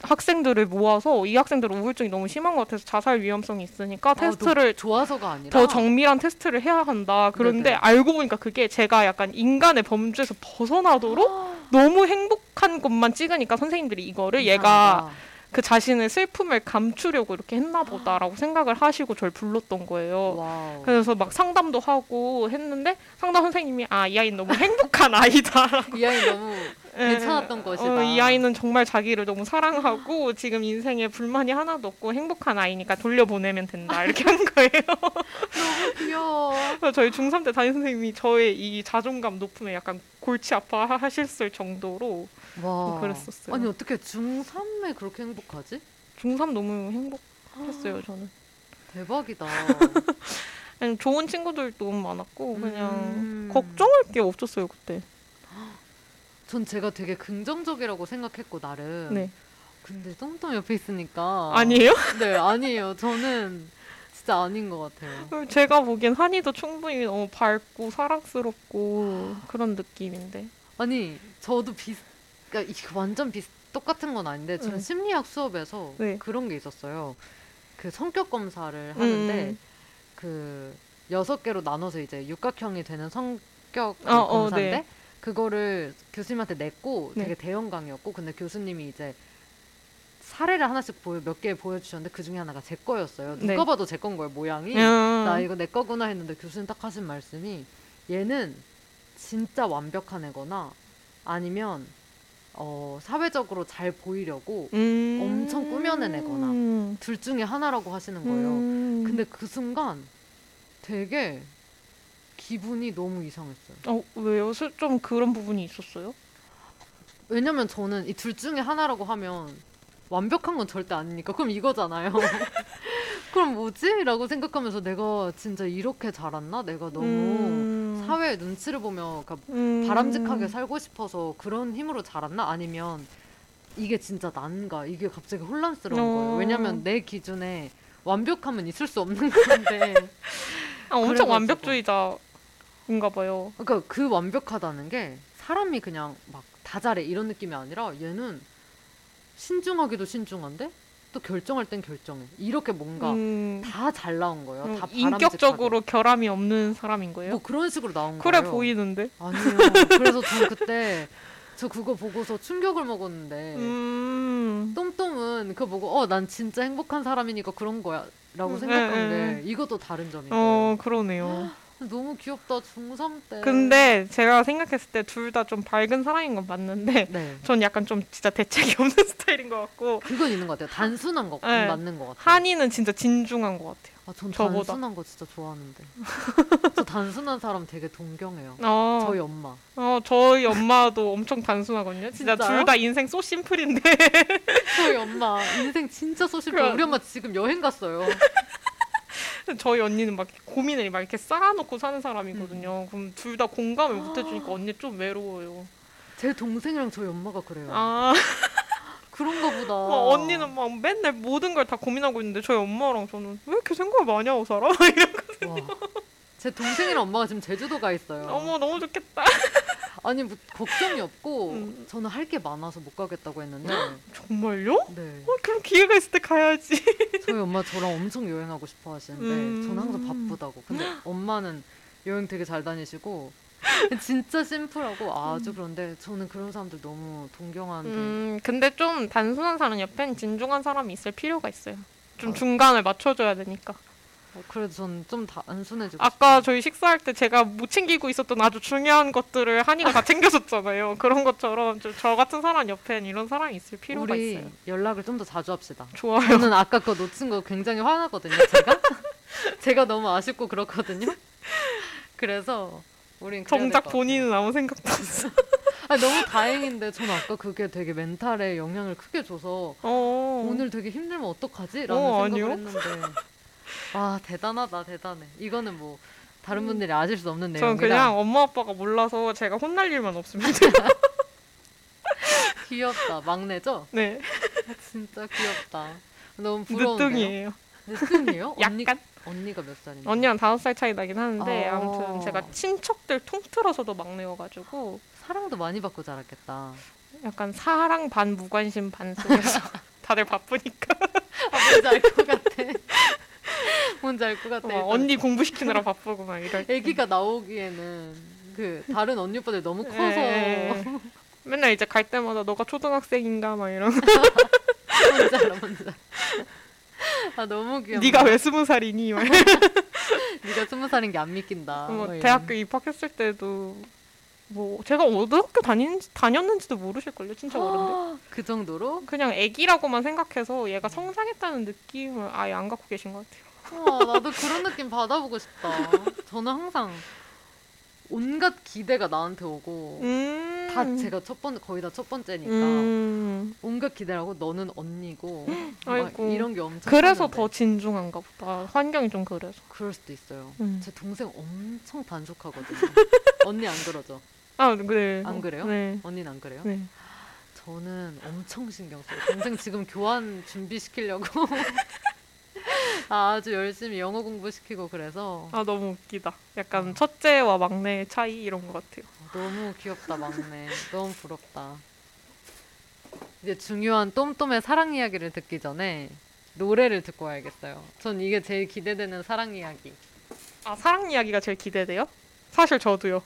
학생들을 모아서 이 학생들 우울증이 너무 심한 것 같아서 자살 위험성이 있으니까 테스트를 좋아서가 아니라 더 정밀한 테스트를 해야 한다. 그런데 네네. 알고 보니까 그게 제가 약간 인간의 범주에서 벗어나도록 너무 행복한 것만 찍으니까 선생님들이 이거를 얘가 그 자신의 슬픔을 감추려고 이렇게 했나 보다라고 생각을 하시고 저를 불렀던 거예요. 와우. 그래서 막 상담도 하고 했는데 상담 선생님이 아, 이 아이는 너무 행복한 아이다라고. 이 아이는 너무 괜찮았던 것이다. 이 아이는 정말 자기를 너무 사랑하고 지금 인생에 불만이 하나도 없고 행복한 아이니까 돌려보내면 된다. 이렇게 한 거예요. 너무 귀여워. 그래서 저희 중3 때 담임 선생님이 저의 이 자존감 높음에 약간 골치 아파하셨을 정도로 와. 그랬었어요. 아니 어떻게 중3에 그렇게 행복하지? 중3 너무 행복했어요. 저는 대박이다. 그냥 좋은 친구들도 너무 많았고 그냥 걱정할 게 없었어요. 그때 전 제가 되게 긍정적이라고 생각했고 나름 네. 근데 똥똥 옆에 있으니까 아니에요? 네 아니에요. 저는 진짜 아닌 것 같아요. 제가 보기엔 한이도 충분히 너무 밝고 사랑스럽고 그런 느낌인데 아니 저도 그러니까 이거 완전 똑같은 건 아닌데 저는 심리학 수업에서 그런 게 있었어요. 그 성격 검사를 하는데 그 6개로 나눠서 이제 육각형이 되는 성격 검사인데 네. 그거를 교수님한테 냈고 되게 대형 강의였고 근데 교수님이 이제 사례를 하나씩 몇 개 보여주셨는데 그 중에 하나가 제 거였어요. 누가 봐도 제 건 거예요. 모양이 나 이거 내 거구나 했는데 교수님 딱 하신 말씀이 얘는 진짜 완벽한 애거나 아니면 사회적으로 잘 보이려고 엄청 꾸며낸 애거나 둘 중에 하나라고 하시는 거예요. 근데 그 순간 되게 기분이 너무 이상했어요. 왜요? 좀 그런 부분이 있었어요? 왜냐면 저는 이 둘 중에 하나라고 하면 완벽한 건 절대 아니니까 그럼 이거잖아요. 그럼 뭐지? 라고 생각하면서 내가 진짜 이렇게 자랐나? 내가 너무 사회의 눈치를 보며 그러니까 바람직하게 살고 싶어서 그런 힘으로 자랐나? 아니면 이게 진짜 난가? 이게 갑자기 혼란스러운 거예요. 왜냐면 내 기준에 완벽함은 있을 수 없는 건데 엄청 완벽주의자인가 봐요. 그러니까 그 완벽하다는 게 사람이 그냥 막 다 잘해 이런 느낌이 아니라 얘는 신중하기도 신중한데 또 결정할 땐 결정해. 이렇게 뭔가 다 잘 나온 거예요. 다 인격적으로 결함이 없는 사람인 거예요? 뭐 그런 식으로 나온 거예요. 그래 보이는데? 아니요. 그래서 저 그때 저 그거 보고서 충격을 먹었는데 똥똥은 그거 보고 난 진짜 행복한 사람이니까 그런 거야 라고 생각하는데 이것도 다른 점이에요. 그러네요. 너무 귀엽다. 중3 때. 근데 제가 생각했을 때 둘 다 좀 밝은 사람인 건 맞는데 전 약간 좀 진짜 대책이 없는 스타일인 것 같고 그건 있는 것 같아요. 단순한 거 맞는 것 같아요. 한이는 진짜 진중한 것 같아요. 전 단순한 거 진짜 좋아하는데 저 단순한 사람 되게 동경해요. 저희 엄마 저희 엄마도 엄청 단순하거든요. 진짜 둘 다 인생 소 심플인데 저희 엄마 인생 진짜 소 심플. 우리 엄마 지금 여행 갔어요. 저희 언니는 막 고민을 막 이렇게 쌓아놓고 사는 사람이거든요. 그럼 둘 다 공감을 못 해주니까 언니 좀 외로워요. 제 동생이랑 저희 엄마가 그래요. 그런가 보다. 막 언니는 막 맨날 모든 걸 다 고민하고 있는데 저희 엄마랑 저는 왜 이렇게 생각을 많이 하고 살아? 이러거든요. 제 동생이랑 엄마가 지금 제주도 가 있어요. 어머 너무 좋겠다. 아니 뭐 걱정이 없고 저는 할 게 많아서 못 가겠다고 했는데 정말요? 네. 그럼 기회가 있을 때 가야지. 저희 엄마 저랑 엄청 여행하고 싶어 하시는데 저는 항상 바쁘다고. 근데 엄마는 여행 되게 잘 다니시고 진짜 심플하고 아주 그런데 저는 그런 사람들 너무 동경하는데 근데 좀 단순한 사람 옆엔 진중한 사람이 있을 필요가 있어요. 좀 중간을 맞춰줘야 되니까. 그래도 전 좀 단순해지고 아까 싶어요. 저희 식사할 때 제가 못 챙기고 있었던 아주 중요한 것들을 한이가 다 챙겨줬잖아요. 그런 것처럼 저 같은 사람 옆엔 이런 사람이 있을 필요가 우리 있어요. 우리 연락을 좀 더 자주 합시다. 좋아요. 저는 아까 그거 놓친 거 굉장히 화나거든요. 제가 너무 아쉽고 그렇거든요. 그래서 우린 정작 본인은 아무 생각도 없어. 너무 다행인데 전 아까 그게 되게 멘탈에 영향을 크게 줘서 오늘 되게 힘들면 어떡하지? 라는 생각을 했는데 대단하다. 대단해. 이거는 뭐 다른 분들이 아실 수 없는 내용이라 전 그냥 엄마 아빠가 몰라서 제가 혼날 일만 없으면 돼요. 귀엽다. 막내죠? 네. 진짜 귀엽다. 너무 부러운데요. 늦둥이에요? 언니, 약간? 언니가 몇 살인데? 언니랑 5살 차이 나긴 하는데 아무튼 제가 친척들 통틀어서도 막내여가지고 사랑도 많이 받고 자랐겠다. 약간 사랑 반 무관심 반 속에서 다들 바쁘니까. 뭔지 알 것 같아. 뭔지 알 것 같아. 언니 공부시키느라 바쁘고 막 이럴 때. 애기가 나오기에는 그 다른 언니 오빠들 너무 커서 맨날 이제 갈 때마다 너가 초등학생인가 막 이런. 뭔지 알아, 뭔지 알아. 아 너무 귀여워. 네가 왜 20살이니? 네가 20살인 게 안 믿긴다. 대학교 입학했을 때도 뭐 제가 어느 학교 다녔는지도 모르실걸요, 진짜 어른들. 그 정도로? 그냥 애기라고만 생각해서 얘가 성장했다는 느낌을 아예 안 갖고 계신 것 같아요. 와, 나도 그런 느낌 받아보고 싶다. 저는 항상 온갖 기대가 나한테 오고 다 제가 거의 다 첫 번째니까 온갖 기대라고 너는 언니고 아이고. 막 이런 게 엄청 그래서 했는데. 더 진중한가 보다. 환경이 좀 그래서. 그럴 수도 있어요. 제 동생 엄청 단속하거든요. 언니 안 그러죠? 아, 네. 안 그래요? 네. 언니는 안 그래요? 네. 저는 엄청 신경 써요. 동생 지금 교환 준비시키려고 아주 열심히 영어 공부시키고 그래서 아 너무 웃기다. 약간 첫째와 막내의 차이 이런 것 같아요. 너무 귀엽다 막내. 너무 부럽다. 이제 중요한 똠똠의 사랑 이야기를 듣기 전에 노래를 듣고 와야겠어요. 전 이게 제일 기대되는 사랑 이야기. 아 사랑 이야기가 제일 기대돼요? 사실 저도요.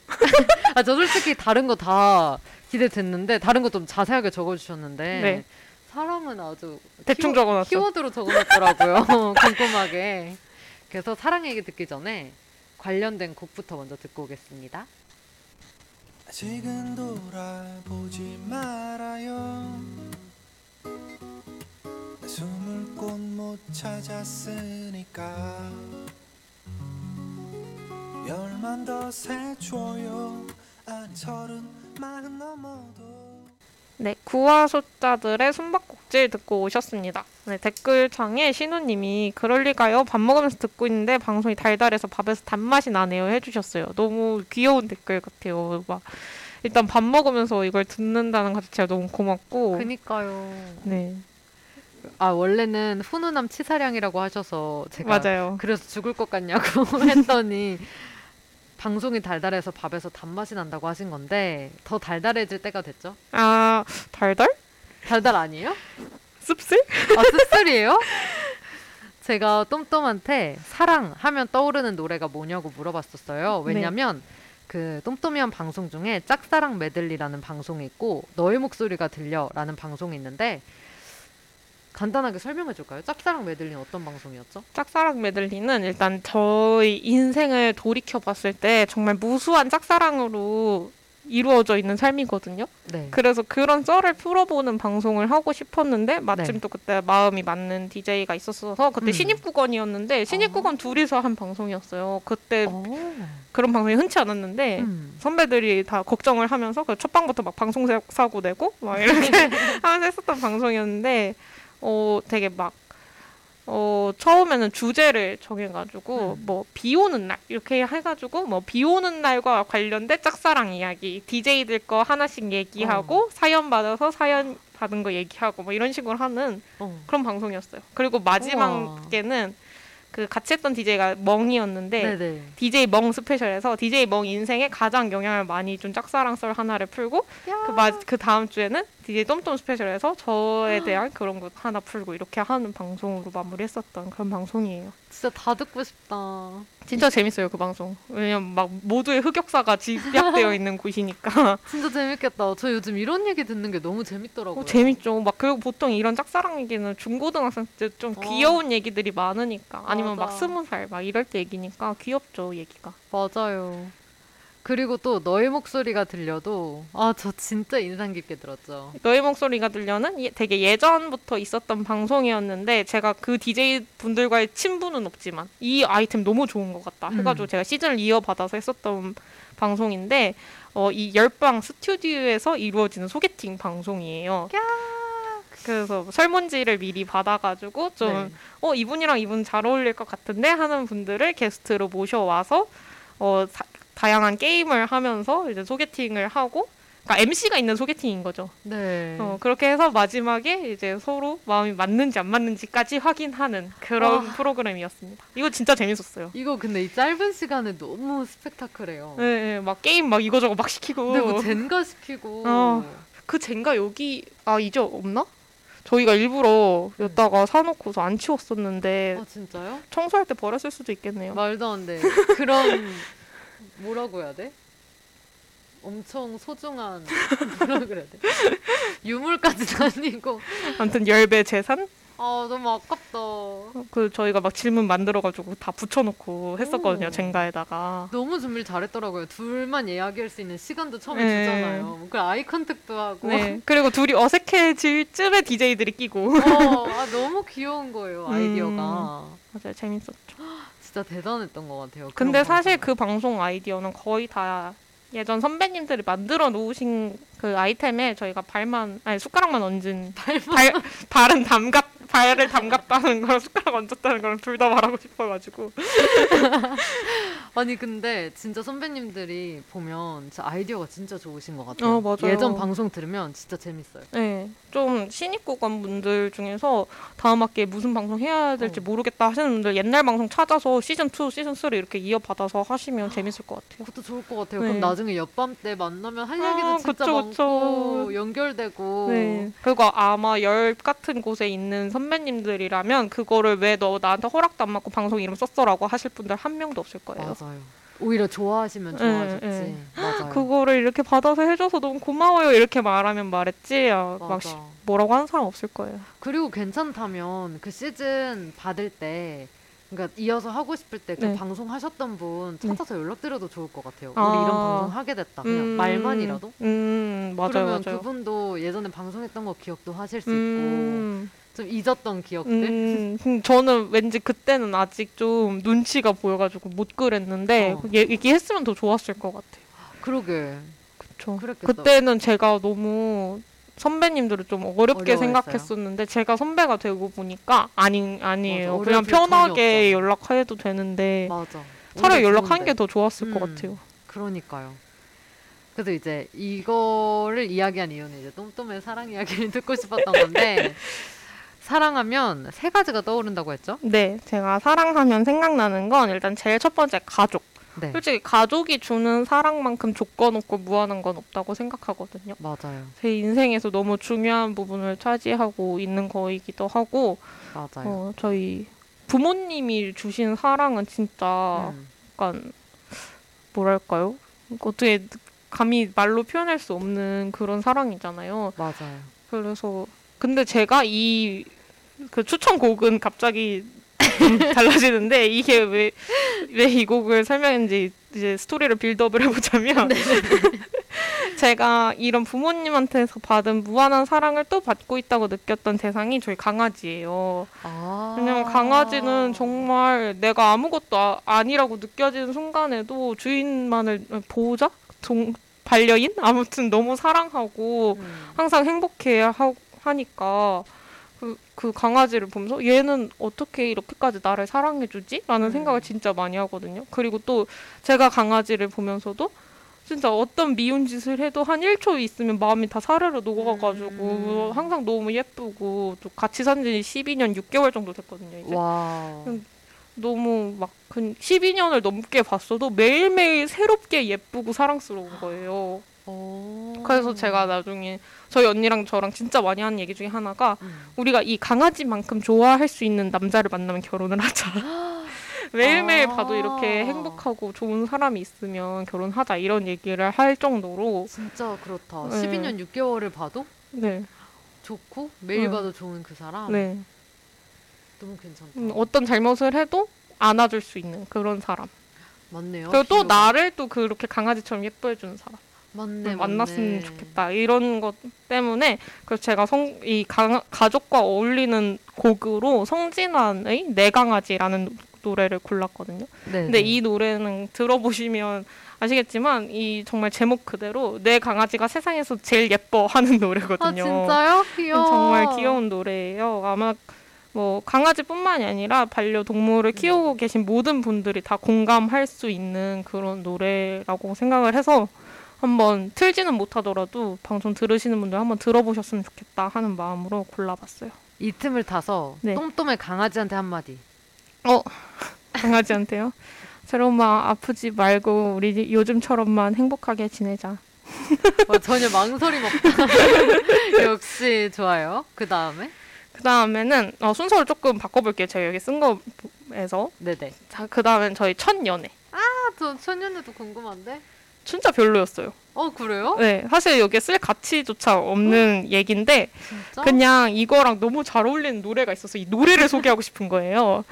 아 저 솔직히 다른 거 다 기대됐는데 다른 거 좀 자세하게 적어주셨는데 네. 사랑은 아주 대충 적어놨죠. 키워드로 적어놨더라고요. 궁금하게. 그래서 사랑 얘기 듣기 전에 관련된 곡부터 먼저 듣고 오겠습니다. 아직은 돌아보지 말아요. 숨을 곳 못 찾았으니까 열만 더 세줘요. 안 서른 마흔 넘어도 네, 구화소자들의 숨바꼭질 듣고 오셨습니다. 네, 댓글창에 신우님이 그럴리가요? 밥 먹으면서 듣고 있는데 방송이 달달해서 밥에서 단맛이 나네요 해주셨어요. 너무 귀여운 댓글 같아요. 막 일단 밥 먹으면서 이걸 듣는다는 것 자체가 너무 고맙고 그니까요. 네. 아 원래는 훈훈함 치사량이라고 하셔서 제가 맞아요. 그래서 죽을 것 같냐고 했더니 방송이 달달해서 밥에서 단맛이 난다고 하신 건데 더 달달해질 때가 됐죠? 아 달달? 달달 아니에요? 씁쓸? 아 씁쓸이에요? 제가 똠똠한테 사랑하면 떠오르는 노래가 뭐냐고 물어봤었어요. 왜냐면 네. 그 똠똠이한 방송 중에 짝사랑 메들리라는 방송이 있고 너의 목소리가 들려라는 방송이 있는데 간단하게 설명해 줄까요? 짝사랑 메들리는 어떤 방송이었죠? 짝사랑 메들리는 일단 저희 인생을 돌이켜봤을 때 정말 무수한 짝사랑으로 이루어져 있는 삶이거든요. 네. 그래서 그런 썰을 풀어보는 방송을 하고 싶었는데 마침 네. 또 그때 마음이 맞는 DJ가 있었어서 그때 신입국원이었는데 신입국원 둘이서 한 방송이었어요. 그때 그런 방송이 흔치 않았는데 선배들이 다 걱정을 하면서 그 첫 방부터 막 방송 사고 내고 막 이렇게 하면서 했었던 방송이었는데 되게 막 처음에는 주제를 정해가지고 뭐 비 오는 날 이렇게 해가지고 뭐 비 오는 날과 관련된 짝사랑 이야기 DJ들 거 하나씩 얘기하고 사연 받아서 사연 받은 거 얘기하고 뭐 이런 식으로 하는 그런 방송이었어요. 그리고 마지막에는 그 같이 했던 DJ가 멍이었는데 네네. DJ 멍 스페셜에서 DJ 멍 인생에 가장 영향을 많이 준 짝사랑 썰 하나를 풀고 그 다음 주에는 DJ 똠똠 스페셜에서 저에 대한 그런 것 하나 풀고 이렇게 하는 방송으로 마무리했었던 그런 방송이에요. 진짜 다 듣고 싶다. 진짜 재밌어요 그 방송. 왜냐면 막 모두의 흑역사가 집약되어 있는 곳이니까. 진짜 재밌겠다. 저 요즘 이런 얘기 듣는 게 너무 재밌더라고요. 재밌죠. 막 그리고 보통 이런 짝사랑 얘기는 중고등학생 때 좀 귀여운 얘기들이 많으니까 아니면 맞아. 막 20살 막 이럴 때 얘기니까 귀엽죠 얘기가. 맞아요. 그리고 또 너의 목소리가 들려도 아 저 진짜 인상 깊게 들었죠. 너의 목소리가 들려는 되게 예전부터 있었던 방송이었는데 제가 그 DJ 분들과의 친분은 없지만 이 아이템 너무 좋은 것 같다 해가지고 제가 시즌을 이어받아서 했었던 방송인데 이 열방 스튜디오에서 이루어지는 소개팅 방송이에요. 그래서 설문지를 미리 받아가지고 좀 이분이랑 이분 잘 어울릴 것 같은데 하는 분들을 게스트로 모셔와서 다양한 게임을 하면서 이제 소개팅을 하고 그러니까 MC가 있는 소개팅인 거죠. 네. 그렇게 해서 마지막에 이제 서로 마음이 맞는지 안 맞는지까지 확인하는 그런 프로그램이었습니다. 이거 진짜 재밌었어요. 이거 근데 이 짧은 시간에 너무 스펙타클해요. 네, 네. 막 게임 막 이거저거 막 시키고. 네, 뭐 젠가 시키고. 그 젠가 여기 이제 없나? 저희가 일부러 여기다가 사놓고서 안 치웠었는데. 아 진짜요? 청소할 때 버렸을 수도 있겠네요. 말도 안 돼. 그런 뭐라고 해야 돼? 엄청 소중한 뭐라 그래야 돼? 유물까지는 아니고. 아무튼 열배 재산? 아 너무 아깝다. 그 저희가 막 질문 만들어가지고 다 붙여놓고 했었거든요. 오. 젠가에다가. 너무 준비를 잘했더라고요. 둘만 이야기할 수 있는 시간도 처음에 네. 주잖아요. 그 아이 컨택도 하고. 네. 그리고 둘이 어색해질 쯤에 DJ들이 끼고. 너무 귀여운 거예요 아이디어가. 맞아요 재밌었죠. 진짜 대단했던 것 같아요. 근데 사실 그 방송 아이디어는 거의 다. 예전 선배님들이 만들어 놓으신 그 아이템에 저희가 숟가락만 얹은 발을 담갔다는 거랑 숟가락 얹었다는 거랑 둘 다 말하고 싶어가지고. 아니 근데 진짜 선배님들이 보면 아이디어가 진짜 좋으신 것 같아요. 맞아요. 예전 방송 들으면 진짜 재밌어요. 네, 좀 신입국원 분들 중에서 다음 학기에 무슨 방송 해야 될지 모르겠다 하시는 분들 옛날 방송 찾아서 시즌2, 시즌3 이렇게 이어받아서 하시면 재밌을 것 같아요. 그것도 좋을 것 같아요. 네. 그럼 나중에 옆밤 때 만나면 할 얘기도 진짜 많고 연결되고. 네. 그리고 아마 열 같은 곳에 있는 선배님들이라면 그거를 왜 너 나한테 허락도 안 받고 방송 이름 썼어라고 하실 분들 한 명도 없을 거예요. 맞아요. 오히려 좋아하시면 좋아하셨지. 네, 네. 맞아요. 그거를 이렇게 받아서 해줘서 너무 고마워요 이렇게 말하면 말했지. 막 뭐라고 하는 사람 없을 거예요. 그리고 괜찮다면 그 시즌 받을 때 그러니까 이어서 하고 싶을 때 그 방송 하셨던 분 찾아서 연락드려도 좋을 것 같아요. 우리 이런 방송 하게 됐다. 그냥 말만이라도. 맞아요. 그러면 맞아요. 그분도 예전에 방송했던 거 기억도 하실 수 있고. 좀 잊었던 기억들? 저는 왠지 그때는 아직 좀 눈치가 보여가지고 못 그랬는데 얘기했으면 더 좋았을 것 같아요. 그러게. 그쵸. 그랬겠다. 그때는 제가 너무 선배님들을 좀 어렵게 생각했었는데 제가 선배가 되고 보니까 아니에요. 맞아, 그냥 편하게 연락해도 되는데 맞아. 차라리 연락한 게 더 좋았을 것 같아요. 그러니까요. 그래서 이제 이거를 이야기한 이유는 이제 똠똠의 사랑 이야기를 듣고 싶었던 건데 사랑하면 세 가지가 떠오른다고 했죠? 네. 제가 사랑하면 생각나는 건 일단 제일 첫 번째 가족. 네. 솔직히 가족이 주는 사랑만큼 조건 없고 무한한 건 없다고 생각하거든요. 맞아요. 제 인생에서 너무 중요한 부분을 차지하고 있는 거이기도 하고 맞아요. 저희 부모님이 주신 사랑은 진짜 약간 뭐랄까요? 어떻게 감히 말로 표현할 수 없는 그런 사랑이잖아요. 맞아요. 그래서 근데 제가 그 추천곡은 갑자기 달라지는데 이게 왜 이 곡을 설명했는지 이제 스토리를 빌드업을 해보자면 제가 이런 부모님한테서 받은 무한한 사랑을 또 받고 있다고 느꼈던 대상이 저희 강아지예요. 왜냐면 강아지는 정말 내가 아무것도 아니라고 느껴지는 순간에도 주인만을 보호자? 반려인? 아무튼 너무 사랑하고 항상 행복해하니까 그 강아지를 보면서 얘는 어떻게 이렇게까지 나를 사랑해주지? 라는 생각을 진짜 많이 하거든요. 그리고 또 제가 강아지를 보면서도 진짜 어떤 미운 짓을 해도 한 1초 있으면 마음이 다 사르르 녹아가지고 항상 너무 예쁘고 또 같이 산 지 12년 6개월 정도 됐거든요. 이제. 와. 너무 막 12년을 넘게 봤어도 매일매일 새롭게 예쁘고 사랑스러운 거예요. 그래서 제가 나중에 저희 언니랑 저랑 진짜 많이 하는 얘기 중에 하나가 우리가 이 강아지만큼 좋아할 수 있는 남자를 만나면 결혼을 하자. 매일매일 봐도 이렇게 행복하고 좋은 사람이 있으면 결혼하자 이런 얘기를 할 정도로 진짜 그렇다. 네. 12년 6개월을 봐도 네. 좋고 매일 봐도 좋은 그 사람 네. 너무 괜찮다. 어떤 잘못을 해도 안아줄 수 있는 그런 사람 맞네요. 그리고 또 나를 또 그렇게 강아지처럼 예뻐해주는 사람 맞네, 만났으면 맞네. 좋겠다. 이런 것 때문에 그래서 제가 가족과 어울리는 곡으로 성진환의 내 강아지라는 노래를 골랐거든요. 네네. 근데 이 노래는 들어보시면 아시겠지만 이 정말 제목 그대로 내 강아지가 세상에서 제일 예뻐하는 노래거든요. 아 진짜요? 귀여워. 정말 귀여운 노래예요. 아마 뭐 강아지뿐만이 아니라 반려동물을 키우고 계신 모든 분들이 다 공감할 수 있는 그런 노래라고 생각을 해서 한번 틀지는 못하더라도 방송 들으시는 분들 한번 들어보셨으면 좋겠다 하는 마음으로 골라봤어요. 이 틈을 타서 네. 똠똠의 강아지한테 한마디. 강아지한테요? 새롬아 아프지 말고 우리 요즘처럼만 행복하게 지내자. 전혀 망설임 없다. 역시 좋아요. 그 다음에? 그 다음에는 순서를 조금 바꿔볼게요. 제가 여기 쓴 거에서. 네네. 자, 그 다음엔 저희 첫 연애. 아, 저 첫 연애도 궁금한데? 진짜 별로였어요. 그래요? 네, 사실 여기에 쓸 가치조차 없는 얘기인데 진짜? 그냥 이거랑 너무 잘 어울리는 노래가 있어서 이 노래를 소개하고 싶은 거예요.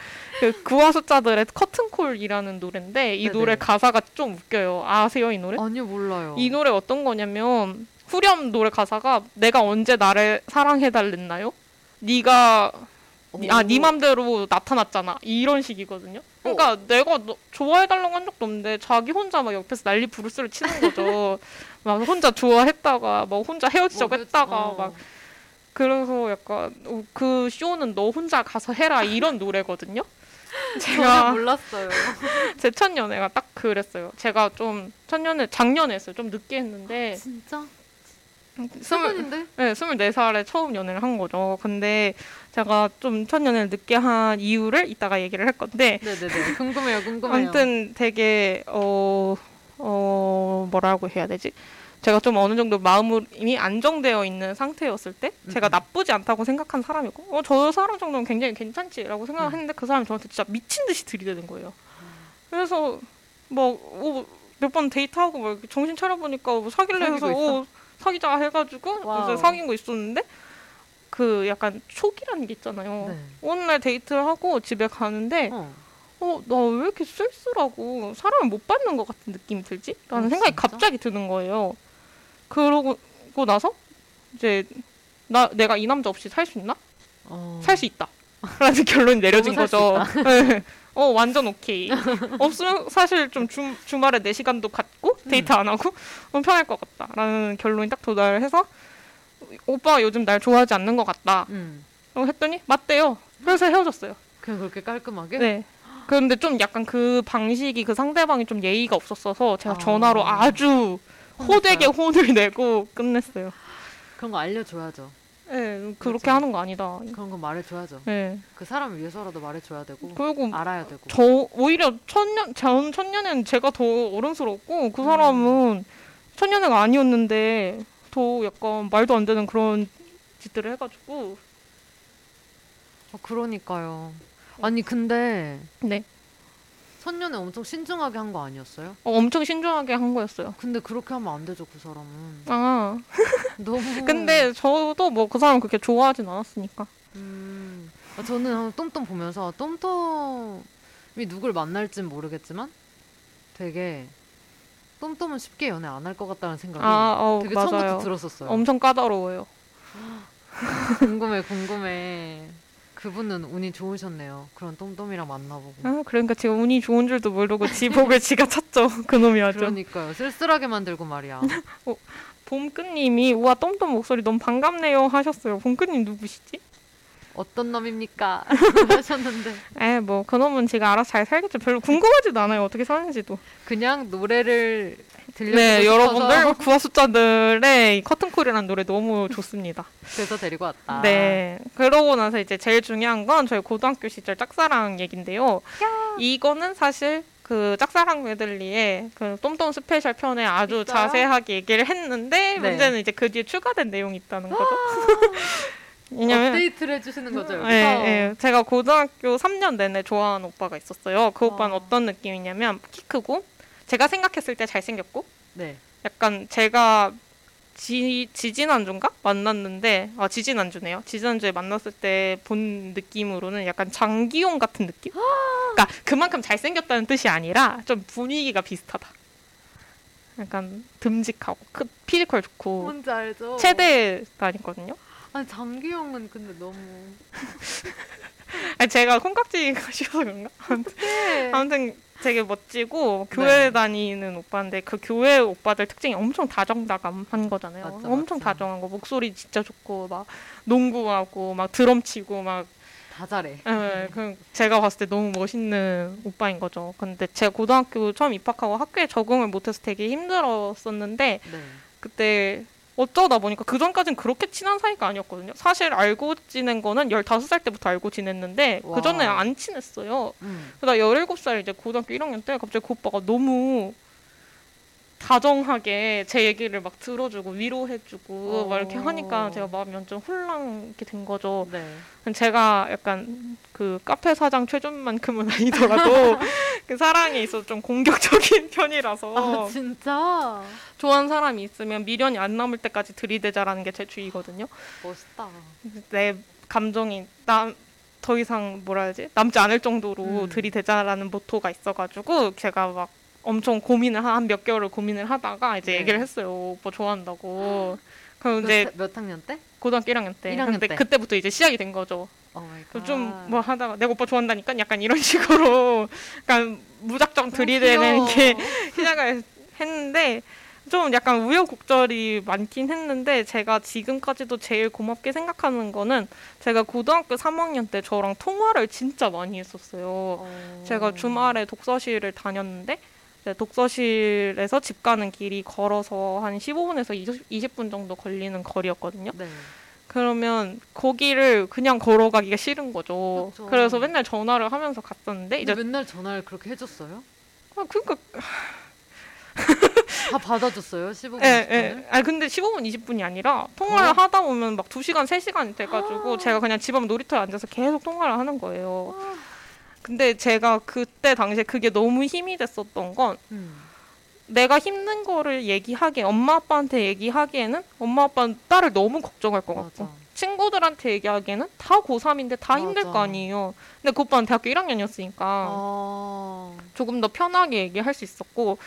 그와 숫자들의 커튼콜이라는 노래인데 이 네네. 노래 가사가 좀 웃겨요. 아세요 이 노래? 아니요, 몰라요. 이 노래 어떤 거냐면 후렴 노래 가사가 내가 언제 나를 사랑해달랬나요? 네가 네 맘대로 나타났잖아 이런 식이거든요. 그러니까 내가 좋아해달라고 한 적도 없는데 자기 혼자 막 옆에서 난리 부르스를 치는 거죠. 막 혼자 좋아했다가 막 혼자 헤어지자고 했다가 막 그래서 약간 그 쇼는 너 혼자 가서 해라 이런 노래거든요. 제가 몰랐어요. 제 첫 연애가 딱 그랬어요. 제가 좀 첫 연애 작년에 했어요. 좀 늦게 했는데. 진짜? 최근인데? 네, 24살에 처음 연애를 한 거죠. 근데 제가 좀 첫 연애를 늦게 한 이유를 이따가 얘기를 할 건데 네네네, 궁금해요. 아무튼 되게 뭐라고 해야 되지? 제가 좀 어느 정도 마음이 안정되어 있는 상태였을 때 제가 나쁘지 않다고 생각한 사람이고 저 사람 정도는 굉장히 괜찮지 라고 생각했는데 그 사람이 저한테 진짜 미친 듯이 들이대는 거예요. 그래서 뭐 몇 번 데이트하고 막 정신 차려보니까 뭐 사귈래 해서 사귀자 해가지고 와우. 이제 사귄 거 있었는데 그 약간 촉이라는 게 있잖아요. 네. 어느 날 데이트를 하고 집에 가는데 나 왜 이렇게 쓸쓸하고 사람을 못 받는 것 같은 느낌이 들지? 라는 생각이 갑자기 드는 거예요. 그러고 나서 이제 내가 이 남자 없이 살 수 있나? 살 수 있다 라는 결론이 내려진 거죠. 네. 완전 오케이. 없으면 사실 좀 주말에 내 시간도 갖고 데이트 안 하고 너무 편할 것 같다라는 결론이 딱 도달해서 오빠가 요즘 날 좋아하지 않는 것 같다. 했더니 맞대요. 그래서 헤어졌어요. 그냥 그렇게 깔끔하게? 네. 그런데 좀 약간 그 방식이 그 상대방이 좀 예의가 없었어서 제가 전화로 아주 호되게 혼을 내고 끝냈어요. 그런 거 알려줘야죠. 네, 그렇게 그렇죠. 하는 거 아니다. 그런 건 말해줘야죠. 네. 그 사람을 위해서라도 말해줘야 되고, 그리고 알아야 되고. 저 오히려 전 첫 연애는 제가 더 어른스러웠고, 그 사람은 첫 연애가 아니었는데 더 약간 말도 안 되는 그런 짓들을 해가지고. 그러니까요. 아니 근데 네. 첫 연애 엄청 신중하게 한 거 아니었어요? 엄청 신중하게 한 거였어요. 근데 그렇게 하면 안 되죠, 그 사람은. 너무. 근데 저도 그 사람 그렇게 좋아하진 않았으니까. 저는 똠똠 보면서 똠똠이 누굴 만날진 모르겠지만 되게 똠똠은 쉽게 연애 안 할 것 같다는 생각이 되게 맞아요. 처음부터 들었었어요. 엄청 까다로워요. 궁금해. 그분은 운이 좋으셨네요. 그런 똠똠이랑 만나보고. 그러니까 제가 운이 좋은 줄도 모르고 지복을 지가 찾죠. 그놈이 아주. 그러니까요. 쓸쓸하게 만들고 말이야. 봄끝님이 우와 똠똠 목소리 너무 반갑네요 하셨어요. 봄끝님 누구시지? 어떤 놈입니까? 하셨는데. 뭐 그놈은 제가 알아서 잘 살겠죠. 별로 궁금하지도 않아요. 어떻게 사는지도. 그냥 노래를 들려주고 싶어서. 네, 여러분들 구화 숫자들의 커튼콜이라는 노래 너무 좋습니다. 그래서 데리고 왔다. 네, 그러고 나서 이제 제일 중요한 건 저희 고등학교 시절 짝사랑 얘긴데요. 이거는 사실 그 짝사랑 메들리에 그 똠똠 스페셜 편에 아주 있어요? 자세하게 얘기를 했는데 네. 문제는 이제 그 뒤에 추가된 내용이 있다는 거죠. 왜냐면, 업데이트를 해주시는 거죠, 여기서? 네. 제가 고등학교 3년 내내 좋아하는 오빠가 있었어요. 그 오빠는 어떤 느낌이냐면 키 크고 제가 생각했을 때 잘생겼고 네. 약간 제가 지지난주인가? 만났는데 지지난주네요. 지지난주에 만났을 때 본 느낌으로는 약간 장기용 같은 느낌? 그러니까 그만큼 잘생겼다는 뜻이 아니라 좀 분위기가 비슷하다. 약간 듬직하고 피지컬 좋고 뭔지 알죠? 체대 다니거든요. 아니 장기영은 근데 너무 아니 제가 콩깍지가 씌워서 그런가? 아무튼 되게 멋지고 교회 네. 다니는 오빠인데 그 교회 오빠들 특징이 엄청 다정다감한 거잖아요. 맞죠, 엄청 다정한 거 목소리 진짜 좋고 막 농구하고 막 드럼 치고 막 다 잘해. 네, 제가 봤을 때 너무 멋있는 오빠인 거죠. 근데 제가 고등학교 처음 입학하고 학교에 적응을 못해서 되게 힘들었었는데 네. 그때 어쩌다 보니까 그전까지는 그렇게 친한 사이가 아니었거든요. 사실 알고 지낸 거는 15살 때부터 알고 지냈는데 와. 그전에 안 친했어요. 그러다 17살 이제 고등학교 1학년 때 갑자기 그 오빠가 너무 다정하게 제 얘기를 막 들어주고 위로해주고 막 이렇게 하니까 제가 마음이 완전 홀랑게 된 거죠. 네. 제가 약간 그 카페 사장 최준만큼은 아니더라도 그 사랑에 있어서 좀 공격적인 편이라서. 아 진짜? 좋아하는 사람이 있으면 미련이 안 남을 때까지 들이대자라는 게 제 주의거든요. 멋있다. 내 감정이 더 이상 뭐라 해야지? 남지 않을 정도로 들이대자라는 모토가 있어가지고 제가 막 엄청 고민을 한 몇 개월을 고민을 하다가 이제 네. 얘기를 했어요. 오빠 좋아한다고. 그럼 이제 몇 학년 때? 고등학교 1학년 때. 1학년 때. 그때부터 이제 시작이 된 거죠. 좀 뭐 하다가 내가 오빠 좋아한다니까 약간 이런 식으로 약간 무작정 들이대는 게 시작을 했는데 좀 약간 우여곡절이 많긴 했는데 제가 지금까지도 제일 고맙게 생각하는 거는 제가 고등학교 3학년 때 저랑 통화를 진짜 많이 했었어요. 제가 주말에 독서실을 다녔는데 독서실에서 집 가는 길이 걸어서 한 15분에서 20분 정도 걸리는 거리였거든요. 네. 그러면 거기를 그냥 걸어가기가 싫은 거죠. 그렇죠. 그래서 맨날 전화를 하면서 갔었는데 이제 맨날 전화를 그렇게 해줬어요? 아 그러니까 다 받아줬어요? 15분, 20분을? 네. 아 근데 15분, 20분이 아니라 통화를 하다 보면 막 2시간, 3시간이 돼가지고 제가 그냥 집 앞 놀이터에 앉아서 계속 통화를 하는 거예요. 근데 제가 그때 당시에 그게 너무 힘이 됐었던 건 내가 힘든 거를 얘기하기에 엄마 아빠한테 얘기하기에는 엄마 아빠는 딸을 너무 걱정할 것 같고 맞아. 친구들한테 얘기하기에는 다 고3인데 다 맞아. 힘들 거 아니에요. 근데 그 오빠는 대학교 1학년이었으니까 조금 더 편하게 얘기할 수 있었고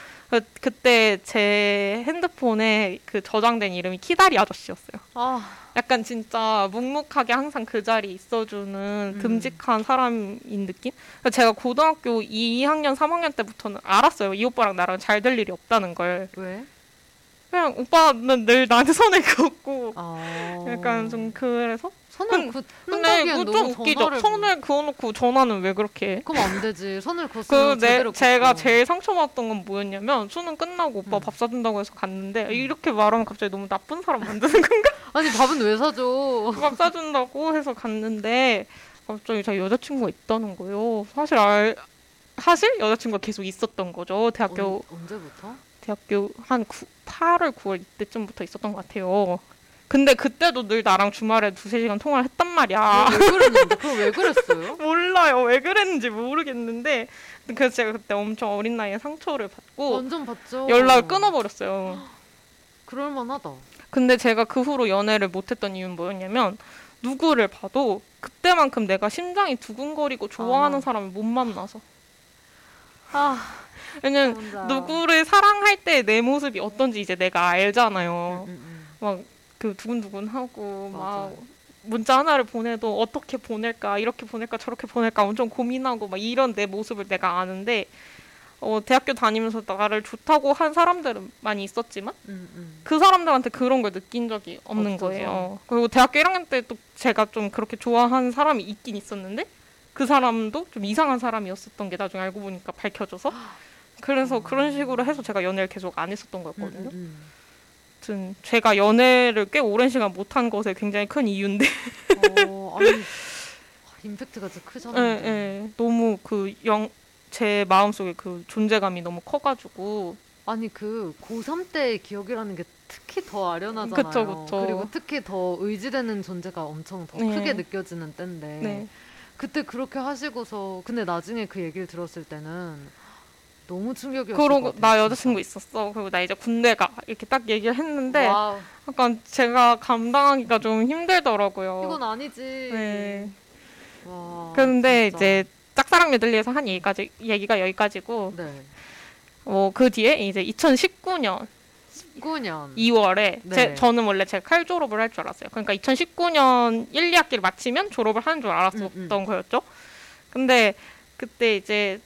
그때 제 핸드폰에 그 저장된 이름이 키다리 아저씨였어요. 약간 진짜 묵묵하게 항상 그 자리에 있어주는 듬직한 사람인 느낌? 제가 고등학교 2학년, 3학년 때부터는 알았어요. 이 오빠랑 나랑 잘 될 일이 없다는 걸. 왜? 그냥 오빠는 늘 나한테 선을 그었고 약간 좀 그래서 선을 그은 너무 웃기죠. 선을 그어놓고 전화는 왜 그렇게 해? 그럼 안 되지. 선을 그었으면 제대로 제가 제일 상처받았던 건 뭐였냐면 수능 끝나고 오빠 밥 사준다고 해서 갔는데 이렇게 말하면 갑자기 너무 나쁜 사람 만드는 건가? 아니 밥은 왜 사줘? 밥 사준다고 해서 갔는데 갑자기 자기 여자친구가 있다는 거예요. 사실 여자친구가 계속 있었던 거죠. 대학교 언제부터? 대학교 한 8월, 9월 이때쯤부터 있었던 것 같아요. 근데 그때도 늘 나랑 주말에 2-3시간 통화를 했단 말이야. 왜 그랬는데? 그럼 왜 그랬어요? 몰라요. 왜 그랬는지 모르겠는데 그래서 제가 그때 엄청 어린 나이에 상처를 받고 완전 받죠. 연락을 끊어버렸어요. 그럴만하다. 근데 제가 그 후로 연애를 못했던 이유는 뭐였냐면 누구를 봐도 그때만큼 내가 심장이 두근거리고 좋아하는 사람을 못 만나서 왜냐면 누구를 사랑할 때 내 모습이 어떤지 이제 내가 알잖아요. 막 그 두근두근하고 막 문자 하나를 보내도 어떻게 보낼까 이렇게 보낼까 저렇게 보낼까 엄청 고민하고 막 이런 내 모습을 내가 아는데 대학교 다니면서 나를 좋다고 한 사람들은 많이 있었지만 그 사람들한테 그런 걸 느낀 적이 없는 거예요. 그리고 대학교 1학년 때 또 제가 좀 그렇게 좋아하는 사람이 있긴 있었는데 그 사람도 좀 이상한 사람이었었던 게 나중에 알고 보니까 밝혀져서 그래서 그런 식으로 해서 제가 연애를 계속 안 했었던 거였거든요. 아무튼 제가 연애를 꽤 오랜 시간 못한 것에 굉장히 큰 이유인데 아니, 임팩트가 진짜 크잖아요. 네, 너무 제 마음속에 그 존재감이 너무 커가지고 아니 그 고3 때의 기억이라는 게 특히 더 아련하잖아요. 그쵸. 그리고 특히 더 의지되는 존재가 엄청 더 크게 느껴지는 때인데 그때 그렇게 하시고서 근데 나중에 그 얘기를 들었을 때는 너무 충격이었어요. 그러고 나 여자친구 있었어. 그리고 나 이제 군대 가 이렇게 딱 얘기를 했는데 약간 제가 감당하기가 좀 힘들더라고요. 이건 아니지. 와, 근데 진짜. 이제 짝사랑 메들리에서 한 얘기가 여기까지고 그 뒤에 이제 2019년 2월에 저는 원래 제가 칼 졸업을 할 줄 알았어요. 그러니까 2019년 1, 2학기를 마치면 졸업을 하는 줄 알았었던 거였죠. 근데 그때 이제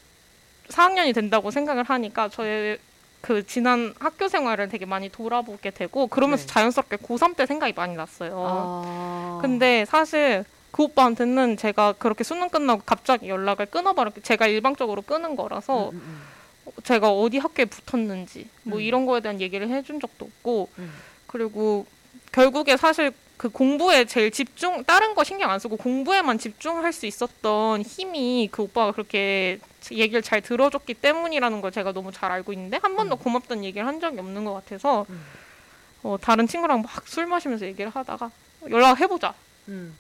4학년이 된다고 생각을 하니까 저의 그 지난 학교 생활을 되게 많이 돌아보게 되고 그러면서 자연스럽게 고3 때 생각이 많이 났어요. 근데 사실 그 오빠한테는 제가 그렇게 수능 끝나고 갑자기 연락을 끊어버렸고, 제가 일방적으로 끊은 거라서 제가 어디 학교에 붙었는지 뭐 이런 거에 대한 얘기를 해준 적도 없고, 그리고 결국에 사실 그 공부에 제일 집중, 다른 거 신경 안 쓰고 공부에만 집중할 수 있었던 힘이 그 오빠가 그렇게 얘기를 잘 들어줬기 때문이라는 걸 제가 너무 잘 알고 있는데 한 번도 고맙다는 얘기를 한 적이 없는 것 같아서 다른 친구랑 막 술 마시면서 얘기를 하다가 연락해보자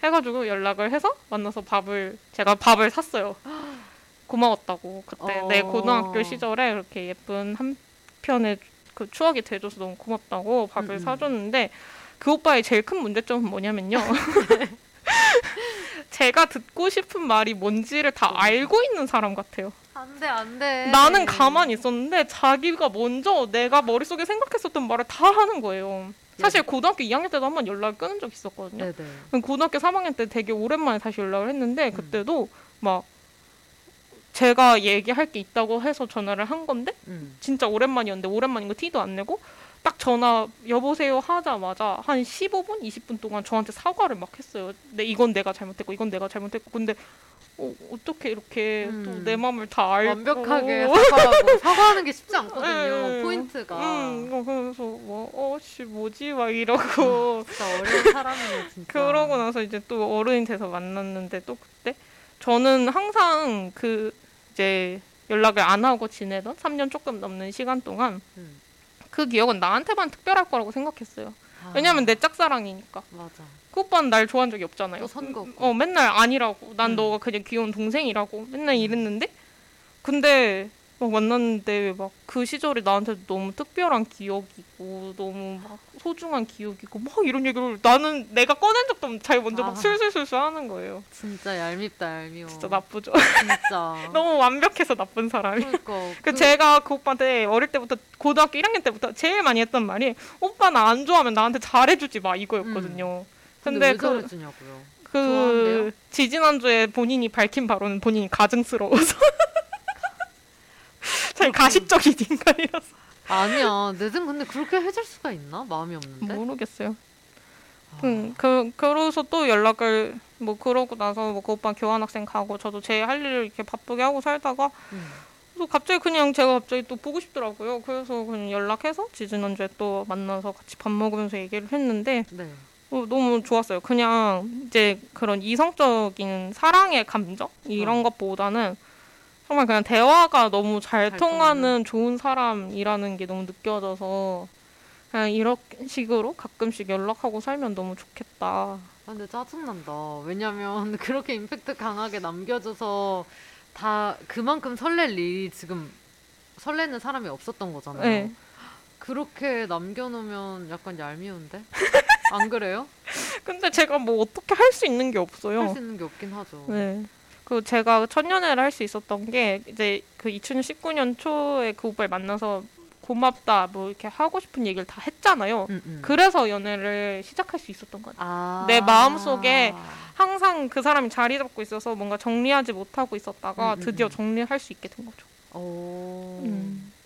해가지고 연락을 해서 만나서 제가 밥을 샀어요. 고마웠다고. 그때 내 고등학교 시절에 그렇게 예쁜 한 편의 그 추억이 돼줘서 너무 고맙다고 밥을 사줬는데, 그 오빠의 제일 큰 문제점은 뭐냐면요. 제가 듣고 싶은 말이 뭔지를 다 알고 있는 사람 같아요. 안 돼. 나는 가만히 있었는데 자기가 먼저 내가 머릿속에 생각했었던 말을 다 하는 거예요. 사실 고등학교 2학년 때도 한번 연락을 끊은 적이 있었거든요. 네네. 고등학교 3학년 때 되게 오랜만에 다시 연락을 했는데 그때도 막 제가 얘기할 게 있다고 해서 전화를 한 건데 진짜 오랜만이었는데 오랜만인 거 티도 안 내고 딱 전화 여보세요 하자마자 한 15분, 20분 동안 저한테 사과를 막 했어요. 근데 이건 내가 잘못했고 이건 내가 잘못했고. 근데 어떻게 이렇게 또 내 마음을 다 알고 완벽하게 사과하고. 사과하는 게 쉽지 않거든요. 포인트가. 그래서 뭐 씨 뭐지 막 이러고. 진짜 어려운 사람이네 진짜. 그러고 나서 이제 또 어른이 돼서 만났는데 또 그때 저는 항상 그 이제 연락을 안 하고 지내던 3년 조금 넘는 시간 동안 그 기억은 나한테만 특별할 거라고 생각했어요. 왜냐면 내 짝사랑이니까. 맞아. 그 오빠는 날 좋아한 적이 없잖아요. 또 선거. 맨날 아니라고. 난 너가 그냥 귀여운 동생이라고. 맨날 이랬는데. 근데 막 만났는데 막 그 시절이 나한테 너무 특별한 기억이고 너무 막 소중한 기억이고 막 이런 얘기를 나는 내가 꺼낸 적도 없는데 자기 먼저 막 술술술술 하는 거예요. 진짜 얄미워. 진짜 나쁘죠. 진짜. 너무 완벽해서 나쁜 사람이. 그러니까. 제가 그 오빠한테 어릴 때부터 고등학교 1학년 때부터 제일 많이 했던 말이 오빠 나 안 좋아하면 나한테 잘해주지 마 이거였거든요. 근데 왜 잘해주냐고요. 그 지지난주에 본인이 밝힌 바로는 본인이 가증스러워서. 잘 가식적인 인간이라서. 아니야. 내든 근데 그렇게 해줄 수가 있나? 마음이 없는데? 모르겠어요. 그래서 또 연락을 뭐 그러고 나서 뭐 그 오빠 교환학생 가고 저도 제 할 일을 이렇게 바쁘게 하고 살다가 또 갑자기 그냥 제가 갑자기 또 보고 싶더라고요. 그래서 그냥 연락해서 지지난주에 또 만나서 같이 밥 먹으면서 얘기를 했는데 네. 너무 좋았어요. 그냥 이제 그런 이성적인 사랑의 감정? 이런 것보다는 정말 그냥 대화가 너무 잘 통하는 좋은 사람이라는 게 너무 느껴져서 그냥 이런 식으로 가끔씩 연락하고 살면 너무 좋겠다. 근데 짜증난다. 왜냐면 그렇게 임팩트 강하게 남겨줘서 다 그만큼 설렐 일이 지금 설레는 사람이 없었던 거잖아요. 네. 그렇게 남겨놓으면 약간 얄미운데? 안 그래요? 근데 제가 뭐 어떻게 할 수 있는 게 없어요. 할 수 있는 게 없긴 하죠. 네. 그 제가 첫 연애를 할 수 있었던 게 이제 그 2019년 초에 그 오빠를 만나서 고맙다 뭐 이렇게 하고 싶은 얘기를 다 했잖아요. 그래서 연애를 시작할 수 있었던 것 같아요. 내 마음속에 항상 그 사람이 자리 잡고 있어서 뭔가 정리하지 못하고 있었다가 드디어 정리할 수 있게 된 거죠.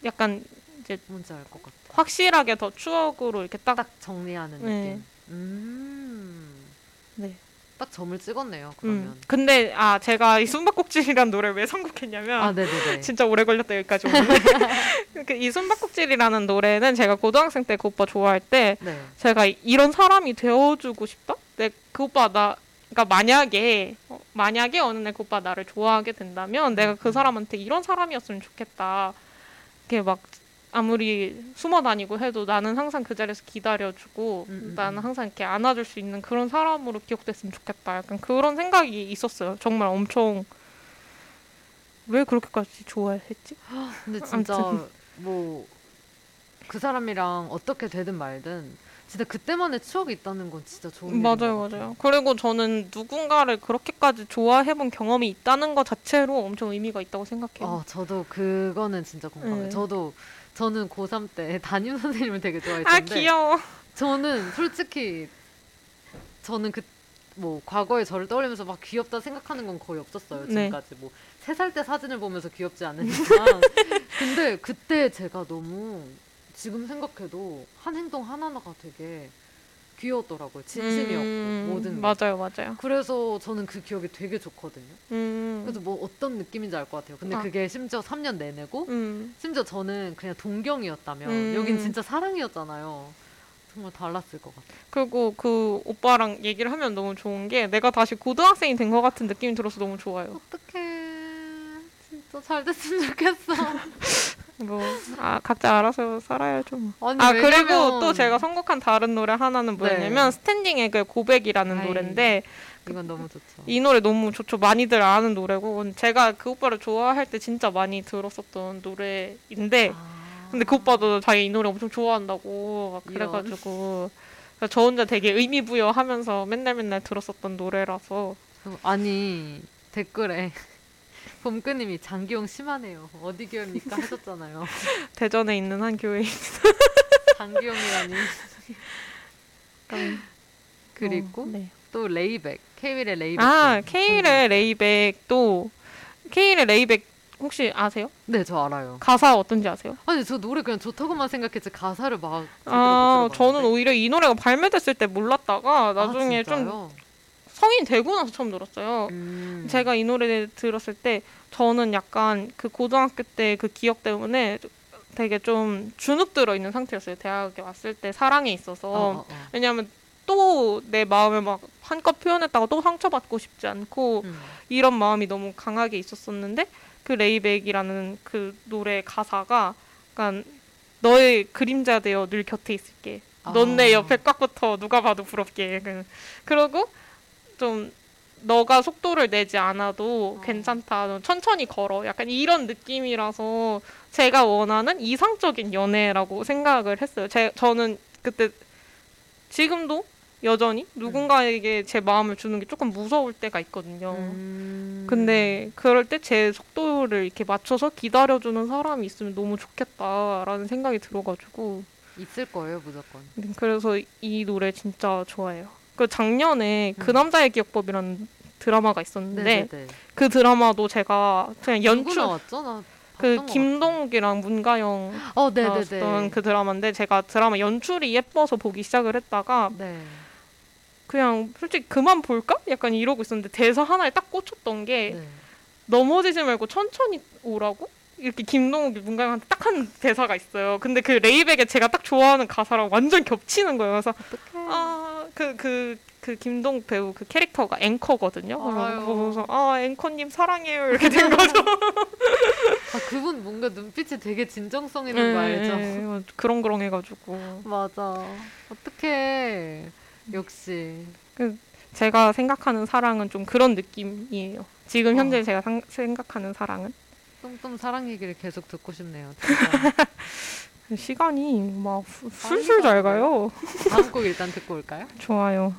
약간 이제 뭔지 알 것 같아. 확실하게 더 추억으로 이렇게 딱 정리하는 느낌. 네. 딱 점을 찍었네요. 그러면. 근데 제가 이 숨바꼭질이라는 노래를 왜 선곡했냐면 진짜 오래 걸렸다 여기까지 오는데 이 숨바꼭질이라는 노래는 제가 고등학생 때 그 오빠 좋아할 때 제가 이런 사람이 되어주고 싶다? 근데 그 오빠 그러니까 만약에 어느 날 그 오빠 나를 좋아하게 된다면 내가 그 사람한테 이런 사람이었으면 좋겠다. 이렇게 막 아무리 숨어 다니고 해도 나는 항상 그 자리에서 기다려주고 나는 항상 이렇게 안아줄 수 있는 그런 사람으로 기억됐으면 좋겠다. 약간 그런 생각이 있었어요. 정말 엄청 왜 그렇게까지 좋아했지? 근데 진짜 뭐 그 사람이랑 어떻게 되든 말든 진짜 그때만의 추억이 있다는 건 진짜 좋은 맞아요. 그리고 저는 누군가를 그렇게까지 좋아해본 경험이 있다는 것 자체로 엄청 의미가 있다고 생각해요. 저도 그거는 진짜 공감해요. 저는 고3 때 담임 선생님을 되게 좋아했는데 귀여워. 저는 솔직히 저는 뭐 과거의 저를 떠올리면서 막 귀엽다 생각하는 건 거의 없었어요. 지금까지 뭐 3살 때 사진을 보면서 귀엽지 않으니까. 근데 그때 제가 너무 지금 생각해도 한 행동 하나하나가 되게 귀여웠더라고요. 진심이었고 뭐든. 맞아요, 맞아요. 그래서 저는 그 기억이 되게 좋거든요. 그래서 뭐 어떤 느낌인지 알 것 같아요. 근데 아. 그게 심지어 3년 내내고 심지어 저는 그냥 동경이었다면 여긴 진짜 사랑이었잖아요. 정말 달랐을 것 같아요. 그리고 그 오빠랑 얘기를 하면 너무 좋은 게 내가 다시 고등학생이 된 것 같은 느낌이 들어서 너무 좋아요. 어떡해. 진짜 잘 됐으면 좋겠어. 뭐, 아, 각자 알아서 살아야죠. 뭐. 아니, 아, 왜냐면... 그리고 또 제가 선곡한 다른 노래 하나는 뭐였냐면 네. 스탠딩의 그 고백이라는 노래인데 이건 너무 좋죠. 이 노래 너무 좋죠. 많이들 아는 노래고 제가 그 오빠를 좋아할 때 진짜 많이 들었었던 노래인데 근데 그 오빠도 자기 이 노래 엄청 좋아한다고 그래가지고 저 혼자 되게 의미 부여하면서 맨날 들었었던 노래라서. 아니 댓글에 봄끄님이 장기용 심하네요. 어디 교회입니까? 하셨잖아요. 대전에 있는 한 교회입니다. 장기용이라니. 그리고 네. 또 레이백. 케이윌의 레이백. 아, 케이윌의 레이백도 케이윌의 레이백 혹시 아세요? 네, 저 알아요. 가사 어떤지 아세요? 아니, 저 노래 그냥 좋다고만 생각했지 가사를 막 아, 저는 오히려 이 노래가 발매됐을 때 몰랐다가 나중에 좀 성인 되고 나서 처음 들었어요. 제가 이 노래 들었을 때 저는 약간 그 고등학교 때 그 기억 때문에 되게 좀 주눅 들어 있는 상태였어요. 대학에 왔을 때 사랑에 있어서. 왜냐하면 또 내 마음을 막 한껏 표현했다가 또 상처받고 싶지 않고 이런 마음이 너무 강하게 있었었는데 그 레이백이라는 그 노래 가사가 약간 너의 그림자 되어 늘 곁에 있을게. 넌 내 옆에 꽉 붙어 누가 봐도 부럽게. 그러고 좀 너가 속도를 내지 않아도 괜찮다. 천천히 걸어. 약간 이런 느낌이라서 제가 원하는 이상적인 연애라고 생각을 했어요. 저는 그때 지금도 여전히 누군가에게 제 마음을 주는 게 조금 무서울 때가 있거든요. 근데 그럴 때 제 속도를 이렇게 맞춰서 기다려주는 사람이 있으면 너무 좋겠다라는 생각이 들어가지고. 있을 거예요, 무조건. 그래서 이 노래 진짜 좋아해요. 그 작년에 그 남자의 기억법이라는 드라마가 있었는데 네네네. 그 드라마도 제가 그냥 연출 나왔잖아. 그 김동욱이랑 문가영 나왔던 그 드라마인데 제가 드라마 연출이 예뻐서 보기 시작을 했다가 그냥 솔직히 그만 볼까? 약간 이러고 있었는데 대사 하나에 딱 꽂혔던 게 넘어지지 말고 천천히 오라고? 이렇게 김동욱이 문가영한테 딱 한 대사가 있어요. 근데 그 레이백에 제가 딱 좋아하는 가사랑 완전 겹치는 거예요. 그래서 아, 그 김동욱 배우 그 캐릭터가 앵커거든요. 그래서 아, 앵커님 사랑해요 이렇게 된 거죠. 아, 그분 뭔가 눈빛이 되게 진정성 있는 거 알죠? 네, 그렁그렁 해가지고. 맞아. 어떡해. 역시. 제가 생각하는 사랑은 좀 그런 느낌이에요. 지금 현재 제가 생각하는 사랑은. 똥똥 사랑 얘기를 계속 듣고 싶네요. 시간이 막 술술 잘 가요. 다음 곡 일단 듣고 올까요? 좋아요.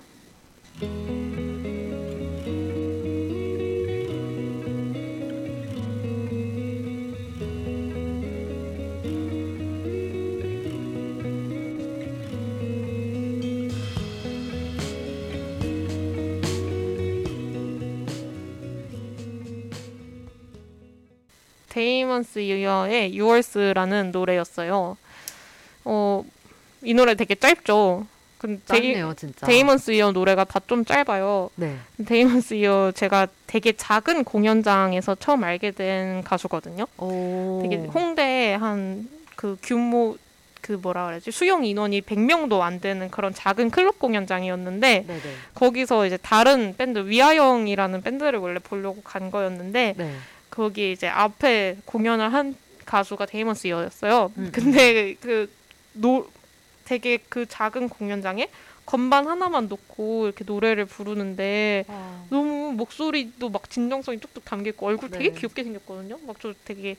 데이먼스 이어의 유월스라는 노래였어요. 이 노래 되게 짧죠. 근데 짧네요, 진짜. 데이먼스 이어 노래가 다 좀 짧아요. 네. 데이먼스 이어 제가 되게 작은 공연장에서 처음 알게 된 가수거든요. 오. 되게 홍대 한 그 규모 그 뭐라 그러지? 수용 인원이 100명도 안 되는 그런 작은 클럽 공연장이었는데 네네. 거기서 이제 다른 밴드 위아영이라는 밴드를 원래 보려고 간 거였는데 네. 거기 이제 앞에 공연을 한 가수가 데이먼스 이어였어요. 근데 되게 그 작은 공연장에 건반 하나만 놓고 이렇게 노래를 부르는데 너무 목소리도 막 진정성이 뚝뚝 담겨있고 얼굴 되게 귀엽게 생겼거든요. 막 저 되게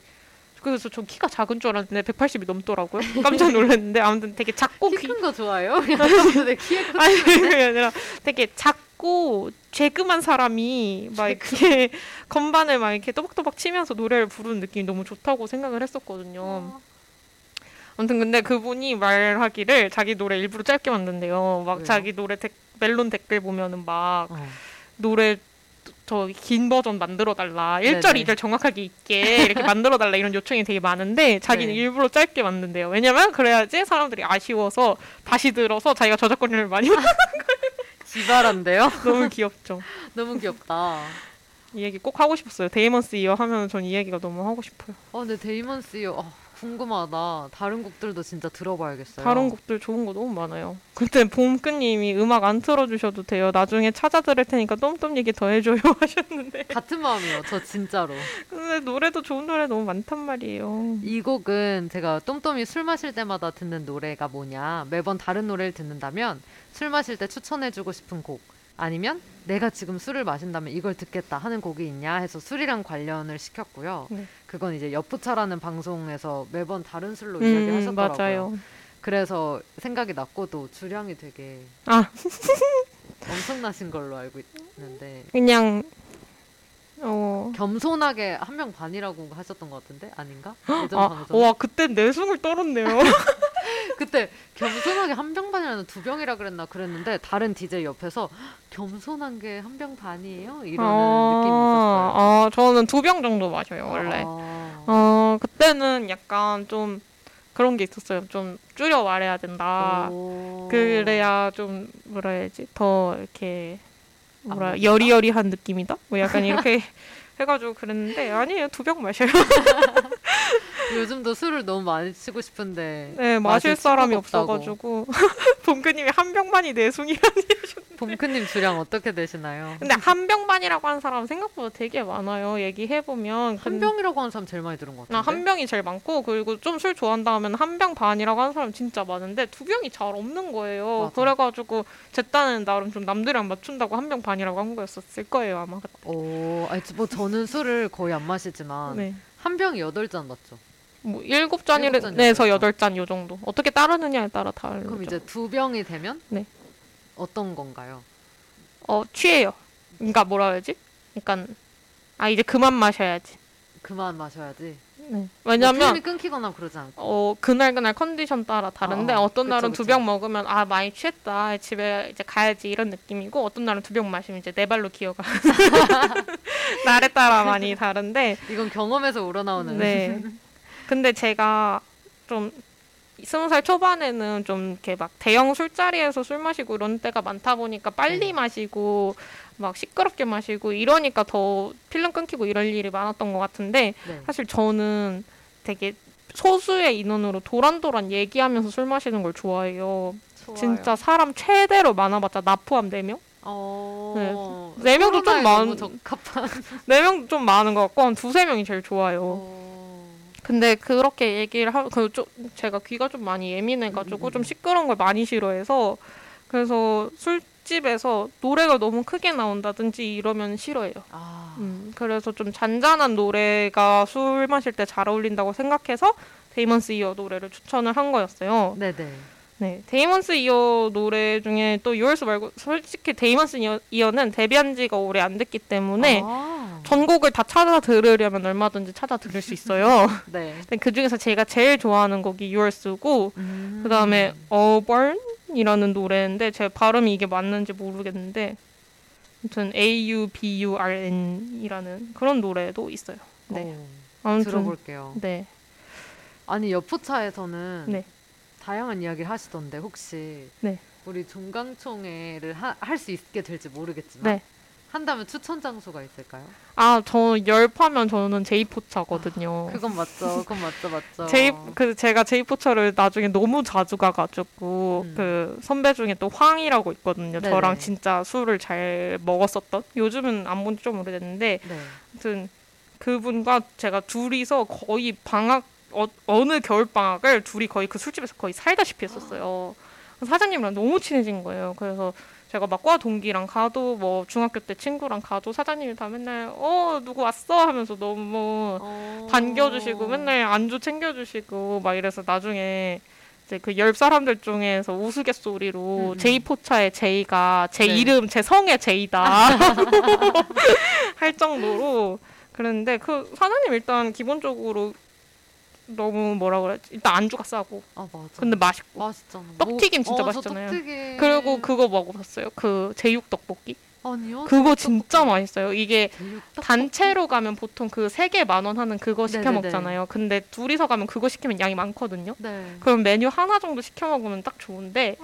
그래서 저 키가 작은 줄 알았는데 180이 넘더라고요. 깜짝 놀랐는데 아무튼 되게 작고 키 큰 거 좋아요? 아니 그게 아니라 되게 작고 쬐끄만 사람이 막 이렇게 건반을 막 이렇게 또박또박 치면서 노래를 부르는 느낌이 너무 좋다고 생각을 했었거든요. 아무튼 근데 그분이 말하기를 자기 노래 일부러 짧게 만든대요. 막 왜요? 자기 노래 멜론 댓글 보면은 막 노래 저 긴 버전 만들어달라. 1절, 2절 정확하게 있게 이렇게 만들어달라 이런 요청이 되게 많은데 자기는 일부러 짧게 만든대요. 왜냐면 그래야지 사람들이 아쉬워서 다시 들어서 자기가 저작권료를 많이 받는 거예요. 지발한데요? 너무 귀엽죠? 너무 귀엽다. 이 얘기 꼭 하고 싶었어요. 데이먼스 이어 하면 전 이 얘기가 너무 하고 싶어요. 아, 근데 데이먼스 이어 궁금하다. 다른 곡들도 진짜 들어봐야겠어요. 다른 곡들 좋은 거 너무 많아요. 그때 봄끝님이 음악 안 틀어주셔도 돼요. 나중에 찾아 들을 테니까 똠똠 얘기 더 해줘요 하셨는데 같은 마음이에요. 저 진짜로. 근데 노래도 좋은 노래 너무 많단 말이에요. 이 곡은 제가 똠똠이 술 마실 때마다 듣는 노래가 뭐냐, 매번 다른 노래를 듣는다면 술 마실 때 추천해주고 싶은 곡, 아니면 내가 지금 술을 마신다면 이걸 듣겠다 하는 곡이 있냐 해서 술이랑 관련을 시켰고요. 네. 그건 이제 여포차라는 방송에서 매번 다른 술로 이야기하셨더라고요. 맞아요. 그래서 생각이 났고, 또 주량이 되게 엄청나신 걸로 알고 있는데 그냥 겸손하게 1병 반이라고 하셨던 것 같은데 아닌가? 예전 방송. 와, 그때 내숭을 떨었네요. 그때 겸손하게 1병 반이라는 2병이라 그랬나 그랬는데 다른 DJ 옆에서 겸손한 게 1병 반이에요? 이러는 느낌이 있었어요. 저는 2병 정도 마셔요 원래. 그때는 약간 좀 그런 게 있었어요. 좀 줄여 말해야 된다. 그래야 좀 뭐라 해야지, 더 이렇게 뭐라 여리여리한 느낌이다? 뭐 약간 이렇게 해가지고 그랬는데 아니에요. 2병 마셔요. 요즘도 술을 너무 많이 치고 싶은데 네, 마실 사람이 없어가지고 봄크님이 1병 반이 내숭이라니. 봄크님 주량 어떻게 되시나요? 근데 1병 반이라고 한 사람 생각보다 되게 많아요. 얘기해보면 1병이라고 한 사람 제일 많이 들은 것 같은데 1병이 제일 많고, 그리고 좀 술 좋아한다 하면 1병 반이라고 한 사람 진짜 많은데 2병이 잘 없는 거예요. 맞아. 그래가지고 제 딴에는 나름 좀 남들이랑 맞춘다고 1병 반이라고 한 거였을 거예요 아마 그때. 뭐 저는 술을 거의 안 마시지만 1병이 8잔 맞죠? 뭐 7잔에서 8잔 요 정도. 어떻게 따르느냐에 따라 다르죠. 그럼 이제 2병이 되면 어떤 건가요? 취해요. 그러니까 뭐라 해야지? 그러니까 이제 그만 마셔야지. 그만 마셔야지. 네. 왜냐면 술이 끊기거나 그러지 않고. 그날 컨디션 따라 다른데 어떤 날은 그쵸. 2병 먹으면 많이 취했다, 집에 이제 가야지 이런 느낌이고, 어떤 날은 2병 마시면 이제 내 발로 기어가. 날에 따라 많이 다른데 이건 경험에서 우러나오는. 네. 근데 제가 좀 20살 초반에는 좀 이렇게 막 대형 술자리에서 술 마시고 이런 때가 많다 보니까 빨리 마시고 막 시끄럽게 마시고 이러니까 더 필름 끊기고 이럴 일이 많았던 것 같은데 사실 저는 되게 소수의 인원으로 도란도란 얘기하면서 술 마시는 걸 좋아해요. 좋아요. 진짜 사람 최대로 많아봤자 나 포함 4명? 네 명도 좀 많은. 네 명도 좀 많은 것 같고 한 2-3명이 제일 좋아요. 근데 그렇게 얘기를 제가 귀가 좀 많이 예민해가지고 좀 시끄러운 걸 많이 싫어해서, 그래서 술집에서 노래가 너무 크게 나온다든지 이러면 싫어해요. 그래서 좀 잔잔한 노래가 술 마실 때 잘 어울린다고 생각해서 데이먼스 이어 노래를 추천을 한 거였어요. 네, 데이먼스 이어 노래 중에 또 유얼스 말고, 솔직히 데이먼스 이어는 데뷔한 지가 오래 안 됐기 때문에 전곡을 다 찾아 들으려면 얼마든지 찾아 들을 수 있어요. 네. 그중에서 제가 제일 좋아하는 곡이 유얼스고 그 다음에 어버이라는 노래인데 제 발음이 이게 맞는지 모르겠는데 아무튼 AUBURN이라는 그런 노래도 있어요. 네. 아무튼 들어볼게요. 네. 아니, 여포차에서는 다양한 이야기를 하시던데 혹시 우리 종강총회를 할 수 있게 될지 모르겠지만 한다면 추천 장소가 있을까요? 저 열파면 저는 제이포차거든요. 그건 맞죠. 제가 제이포차를 나중에 너무 자주 가가지고 그 선배 중에 또 황이라고 있거든요. 저랑 진짜 술을 잘 먹었었던, 요즘은 안 본 지 좀 오래됐는데 아무튼 그분과 제가 둘이서 거의 방학 어느 겨울방학을 둘이 거의 그 술집에서 거의 살다시피 했었어요. 사장님이랑 너무 친해진 거예요. 그래서 제가 막 과 동기랑 가도 뭐 중학교 때 친구랑 가도 사장님이 다 맨날 누구 왔어 하면서 너무 반겨주시고 맨날 안주 챙겨주시고 막 이래서 나중에 이제 그 열 사람들 중에서 우스갯소리로 제이포차의 제이가 제 이름, 제 성의 제이다 할 정도로 그랬는데, 그 사장님 일단 기본적으로 너무 뭐라 그랬지? 일단 안주가 싸고 맞아. 근데 맛있고 맛있잖아. 떡튀김 진짜 맛있잖아요. 그리고 그거 먹어봤어요? 그 제육떡볶이? 아니요. 그거 진짜 맛있어요. 이게 단체로 가면 보통 그 3개 10,000원 하는 그거 시켜 네네네. 먹잖아요. 근데 둘이서 가면 그거 시키면 양이 많거든요. 네. 그럼 메뉴 하나 정도 시켜 먹으면 딱 좋은데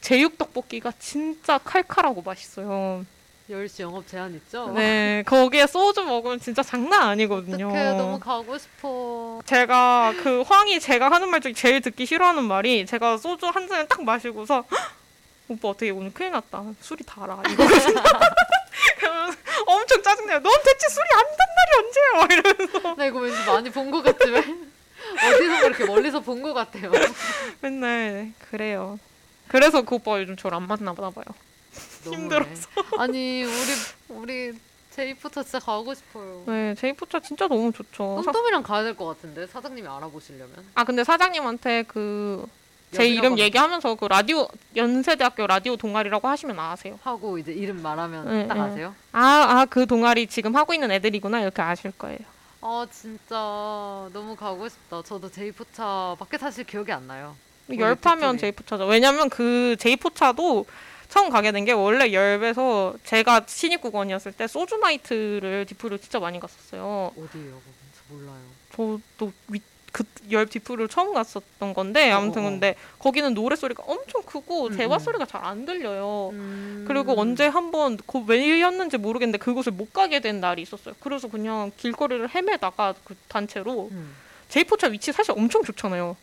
제육떡볶이가 진짜 칼칼하고 맛있어요. 10시 영업 제한 있죠? 네. 거기에 소주 먹으면 진짜 장난 아니거든요. 어떡해. 너무 가고 싶어. 제가 그 황이 제가 하는 말 중에 제일 듣기 싫어하는 말이 제가 소주 한 잔을 딱 마시고서 오빠 어떻게 오늘 큰일 났다. 술이 달아. 이거거든요. 엄청 짜증나요. 넌 대체 술이 안 단 날이 언제야? 이러면서. 나 이거 왠지 많이 본 것 같지만 어디서 그렇게 멀리서 본 것 같아요. 맨날 그래요. 그래서 그 오빠가 요즘 저를 안 만나 봐요. 힘들었어. 아니 우리 제이포차 진짜 가고 싶어요. 네, 제이포차 진짜 너무 좋죠. 똠똠이랑 가야 될 것 같은데 사장님이 알아보시려면. 아 근데 사장님한테 그 제 이름 얘기하면서 그 라디오 연세대학교 라디오 동아리라고 하시면 아세요. 하고 이제 이름 말하면 네, 딱 아세요. 아 그 동아리 지금 하고 있는 애들이구나 이렇게 아실 거예요. 아 진짜 너무 가고 싶다. 저도 제이포차 밖에 사실 기억이 안 나요. 열파면 제이포차죠. 왜냐면 그 제이포차도 처음 가게 된 게 원래 열배에서 제가 신입국원이었을 때 소주 나이트를 디프를 진짜 많이 갔었어요. 어디예요? 저 몰라요. 저도 열 디프를 처음 갔었던 건데 아무튼 근데 거기는 노래소리가 엄청 크고 대화소리가 잘 안 들려요. 그리고 언제 한번 왜였는지 모르겠는데 그곳을 못 가게 된 날이 있었어요. 그래서 그냥 길거리를 헤매다가 그 단체로 제이포차 위치 사실 엄청 좋잖아요.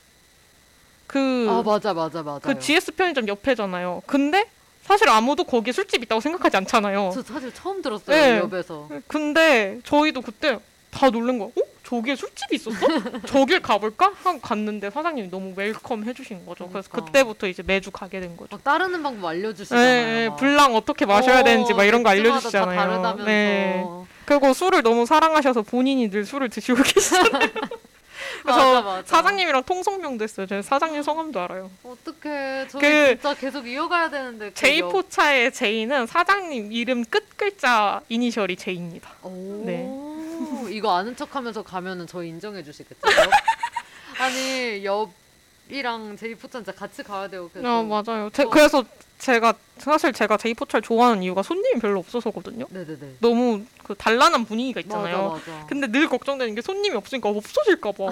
아 맞아. 그 GS 편의점 옆에잖아요. 근데 사실 아무도 거기에 술집 있다고 생각하지 않잖아요. 저 사실 처음 들었어요. 네. 옆에서. 근데 저희도 그때 다 놀란 거야. 어? 저기에 술집이 있었어? 저길 가볼까? 하고 갔는데 사장님이 너무 웰컴 해주신 거죠. 그러니까. 그래서 그때부터 이제 매주 가게 된 거죠. 막 따르는 방법 알려주시잖아요. 네. 블랑 어떻게 마셔야 되는지 막 이런 거 알려주시잖아요. 다 다르다면서. 네. 그리고 술을 너무 사랑하셔서 본인이 늘 술을 드시고 계시잖아요. 맞아. 사장님이랑 통성명도 했어요. 제 사장님 성함도 알아요. 어떡해. 저희 진짜 계속 이어가야 되는데. 제이포차의 제이는 사장님 이름 끝 글자 이니셜이 제이입니다. 오. 네. 이거 아는 척하면서 가면은 저 인정해 주시겠죠? 아니 옆이랑 제이포차 진짜 같이 가야 돼요. 계속. 맞아요. 그래서 제가 제이포차를 좋아하는 이유가 손님이 별로 없어서거든요. 네네네. 너무 그 단란한 분위기가 있잖아요. 맞아. 근데 늘 걱정되는 게 손님이 없으니까 없어질까 봐.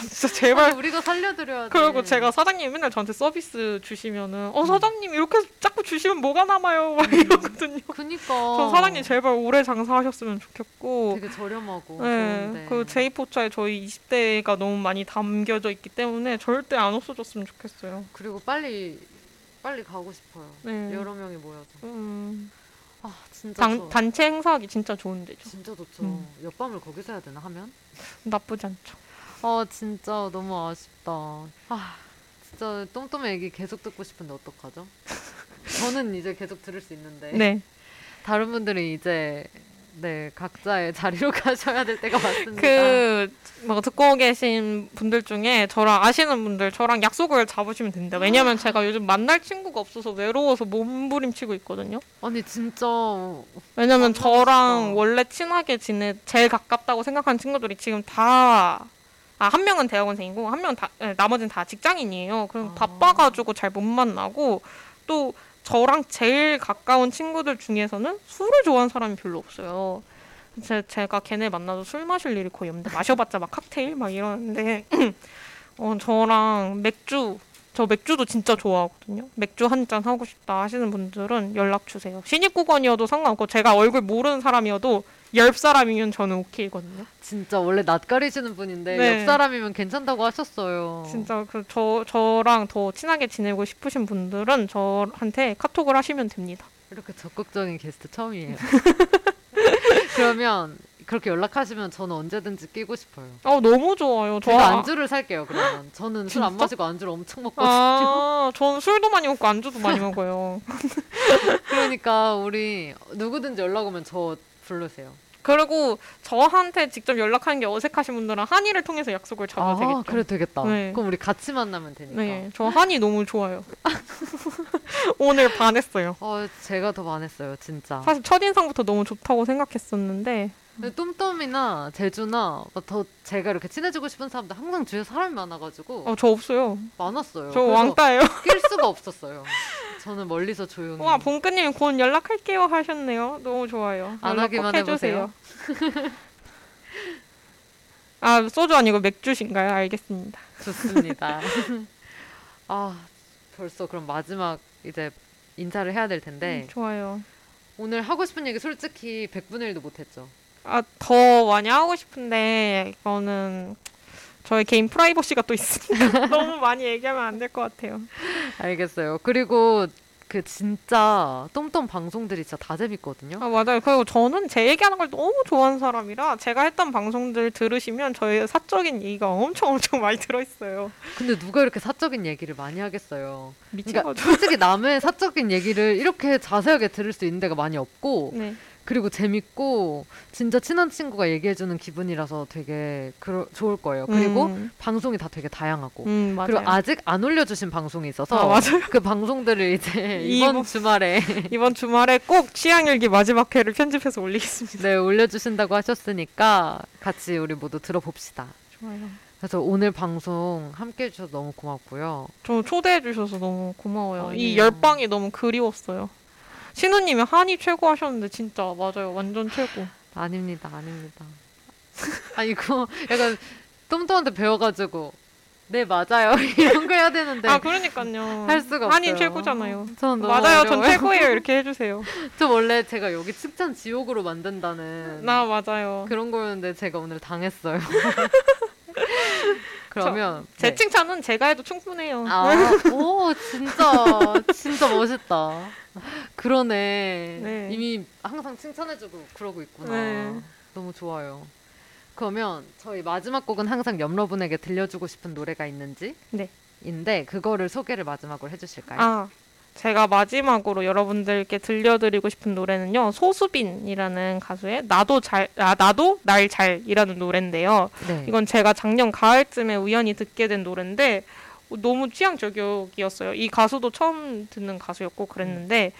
진짜 제발. 아니, 우리가 살려드려야 돼. 그리고 제가 사장님이 맨날 저한테 서비스 주시면은 사장님 이렇게 자꾸 주시면 뭐가 남아요? 막 이러거든요. 그니까. 전 사장님 제발 오래 장사하셨으면 좋겠고. 되게 저렴하고. 네. 그 제이포차에 저희 20대가 너무 많이 담겨져 있기 때문에 절대 안 없어졌으면 좋겠어요. 그리고 빨리 가고 싶어요. 네. 여러 명이 모여서. 아 진짜 단체 행사하기 진짜 좋은 데죠. 진짜 좋죠. 옆밤을 거기서 해야 되나 하면? 나쁘지 않죠. 아 진짜 너무 아쉽다. 아 진짜 똥똥 얘기 계속 듣고 싶은데 어떡하죠? 저는 이제 계속 들을 수 있는데 네. 다른 분들이 이제 각자의 자리로 가셔야 될 때가 왔습니다. 듣고 계신 분들 중에 저랑 아시는 분들 저랑 약속을 잡으시면 된다. 왜냐면 제가 요즘 만날 친구가 없어서 외로워서 몸부림치고 있거든요. 아니 진짜. 왜냐면 저랑 원래 친하게 제일 가깝다고 생각하는 친구들이 지금 다 한 명은 대학원생이고 한 명은 나머지는 다 직장인이에요. 그럼 바빠가지고 잘 못 만나고 또 저랑 제일 가까운 친구들 중에서는 술을 좋아하는 사람이 별로 없어요. 제가 걔네 만나서 술 마실 일이 거의 없는데 마셔봤자 막 칵테일 막 이러는데 저랑 맥주, 저 맥주도 진짜 좋아하거든요. 맥주 한 잔 하고 싶다 하시는 분들은 연락 주세요. 신입국원이어도 상관없고 제가 얼굴 모르는 사람이어도 옆 사람이면 저는 오케이거든요. 진짜 원래 낯가리시는 분인데 네. 옆 사람이면 괜찮다고 하셨어요. 진짜 저랑 더 친하게 지내고 싶으신 분들은 저한테 카톡을 하시면 됩니다. 이렇게 적극적인 게스트 처음이에요. 그러면 그렇게 연락하시면 저는 언제든지 끼고 싶어요. 너무 좋아요. 제가 안주를 살게요. 그러면 저는 술 안 마시고 안주를 엄청 먹거든요. 저는 술도 많이 먹고 안주도 많이 먹어요. 그러니까 우리 누구든지 연락 오면 저 부르세요. 그리고 저한테 직접 연락하는 게 어색하신 분들은 한이를 통해서 약속을 잡아도 되겠죠. 그래 되겠다. 네. 그럼 우리 같이 만나면 되니까. 네, 저 한이 너무 좋아요. 오늘 반했어요. 제가 더 반했어요, 진짜. 사실 첫인상부터 너무 좋다고 생각했었는데. 똠똠이나 제주나 더 제가 이렇게 친해지고 싶은 사람들 항상 주위에 사람이 많아가지고. 저 없어요. 많았어요. 저 왕따예요. 낄 수가 없었어요. 저는 멀리서 조용히. 와, 봉크님 곧 연락할게요 하셨네요. 너무 좋아요. 안 하기만 해보세요. 아, 소주 아니고 맥주신가요? 알겠습니다. 좋습니다. 아, 벌써 그럼 마지막 이제 인사를 해야 될 텐데. 좋아요. 오늘 하고 싶은 얘기 솔직히 100분의 1도 못했죠. 아, 더 많이 하고 싶은데 이거는 저의 개인 프라이버시가 또 있습니다. 너무 많이 얘기하면 안 될 것 같아요. 알겠어요. 그리고 그 진짜 똠똠 방송들이 진짜 다 재밌거든요. 아, 맞아요. 그리고 저는 제 얘기하는 걸 너무 좋아하는 사람이라 제가 했던 방송들 들으시면 저의 사적인 얘기가 엄청 많이 들어있어요. 근데 누가 이렇게 사적인 얘기를 많이 하겠어요. 미친 거죠. 그러니까 솔직히 남의 사적인 얘기를 이렇게 자세하게 들을 수 있는 데가 많이 없고 네. 그리고 재밌고 진짜 친한 친구가 얘기해주는 기분이라서 되게 좋을 거예요. 그리고 방송이 다 되게 다양하고 그리고 아직 안 올려주신 방송이 있어서 맞아요. 그 방송들을 이제 이번 주말에 꼭 취향일기 마지막 회를 편집해서 올리겠습니다. 네, 올려주신다고 하셨으니까 같이 우리 모두 들어봅시다. 좋아요. 그래서 오늘 방송 함께해 주셔서 너무 고맙고요. 저 초대해 주셔서 너무 고마워요. 이 열방이 너무 그리웠어요. 신우님이 한이 최고 하셨는데 진짜 맞아요. 완전 최고. 아닙니다. 아, 이거 약간 똠똠한테 배워가지고 네 맞아요 이런 거 해야 되는데 아, 그러니까요. 할 수가 없어요. 한이 최고잖아요. 전 너무 맞아요. 어려워요. 전 최고예요 이렇게 해주세요. 저 원래 제가 여기 칭찬 지옥으로 만든다는 맞아요 그런 거였는데 제가 오늘 당했어요. 그러면 제 칭찬은 제가 해도 충분해요. 오, 진짜 멋있다. 그러네. 네. 이미 항상 칭찬해주고 그러고 있구나. 네. 너무 좋아요. 그러면 저희 마지막 곡은 항상 염러분에게 들려주고 싶은 노래가 있는지? 네. 인데 그거를 소개를 마지막으로 해주실까요? 제가 마지막으로 여러분들께 들려드리고 싶은 노래는요. 소수빈이라는 가수의 나도 날 잘이라는 노래인데요. 네. 이건 제가 작년 가을쯤에 우연히 듣게 된 노래인데 너무 취향 저격이었어요. 이 가수도 처음 듣는 가수였고 그랬는데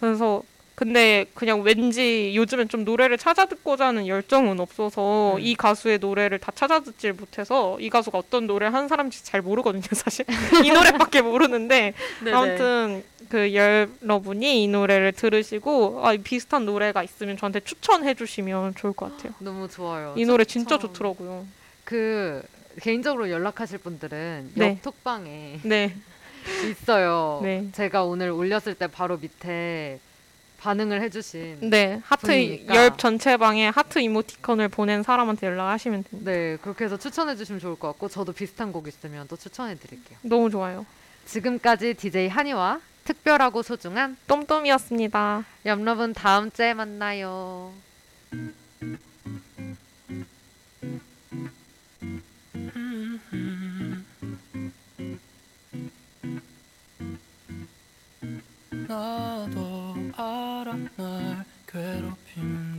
그래서 근데 그냥 왠지 요즘엔 좀 노래를 찾아 듣고자 하는 열정은 없어서 이 가수의 노래를 다 찾아 듣질 못해서 이 가수가 어떤 노래를 한 사람인지 잘 모르거든요 사실. 이 노래밖에 모르는데 아무튼 그 여러분이 이 노래를 들으시고 비슷한 노래가 있으면 저한테 추천해 주시면 좋을 것 같아요. 너무 좋아요. 이 노래 진짜 좋더라고요. 그 개인적으로 연락하실 분들은 톡방에 있어요. 제가 오늘 올렸을 때 바로 밑에 반응을 해주신 하트 분이니까. 열 전체 방에 하트 이모티콘을 보낸 사람한테 연락하시면 됩니다. 네, 그렇게 해서 추천해주시면 좋을 것 같고 저도 비슷한 곡 있으면 또 추천해드릴게요. 너무 좋아요. 지금까지 DJ 한이와 특별하고 소중한 똠똠이었습니다. 여러분 다음 주에 만나요. 나도 알아 날 괴롭힘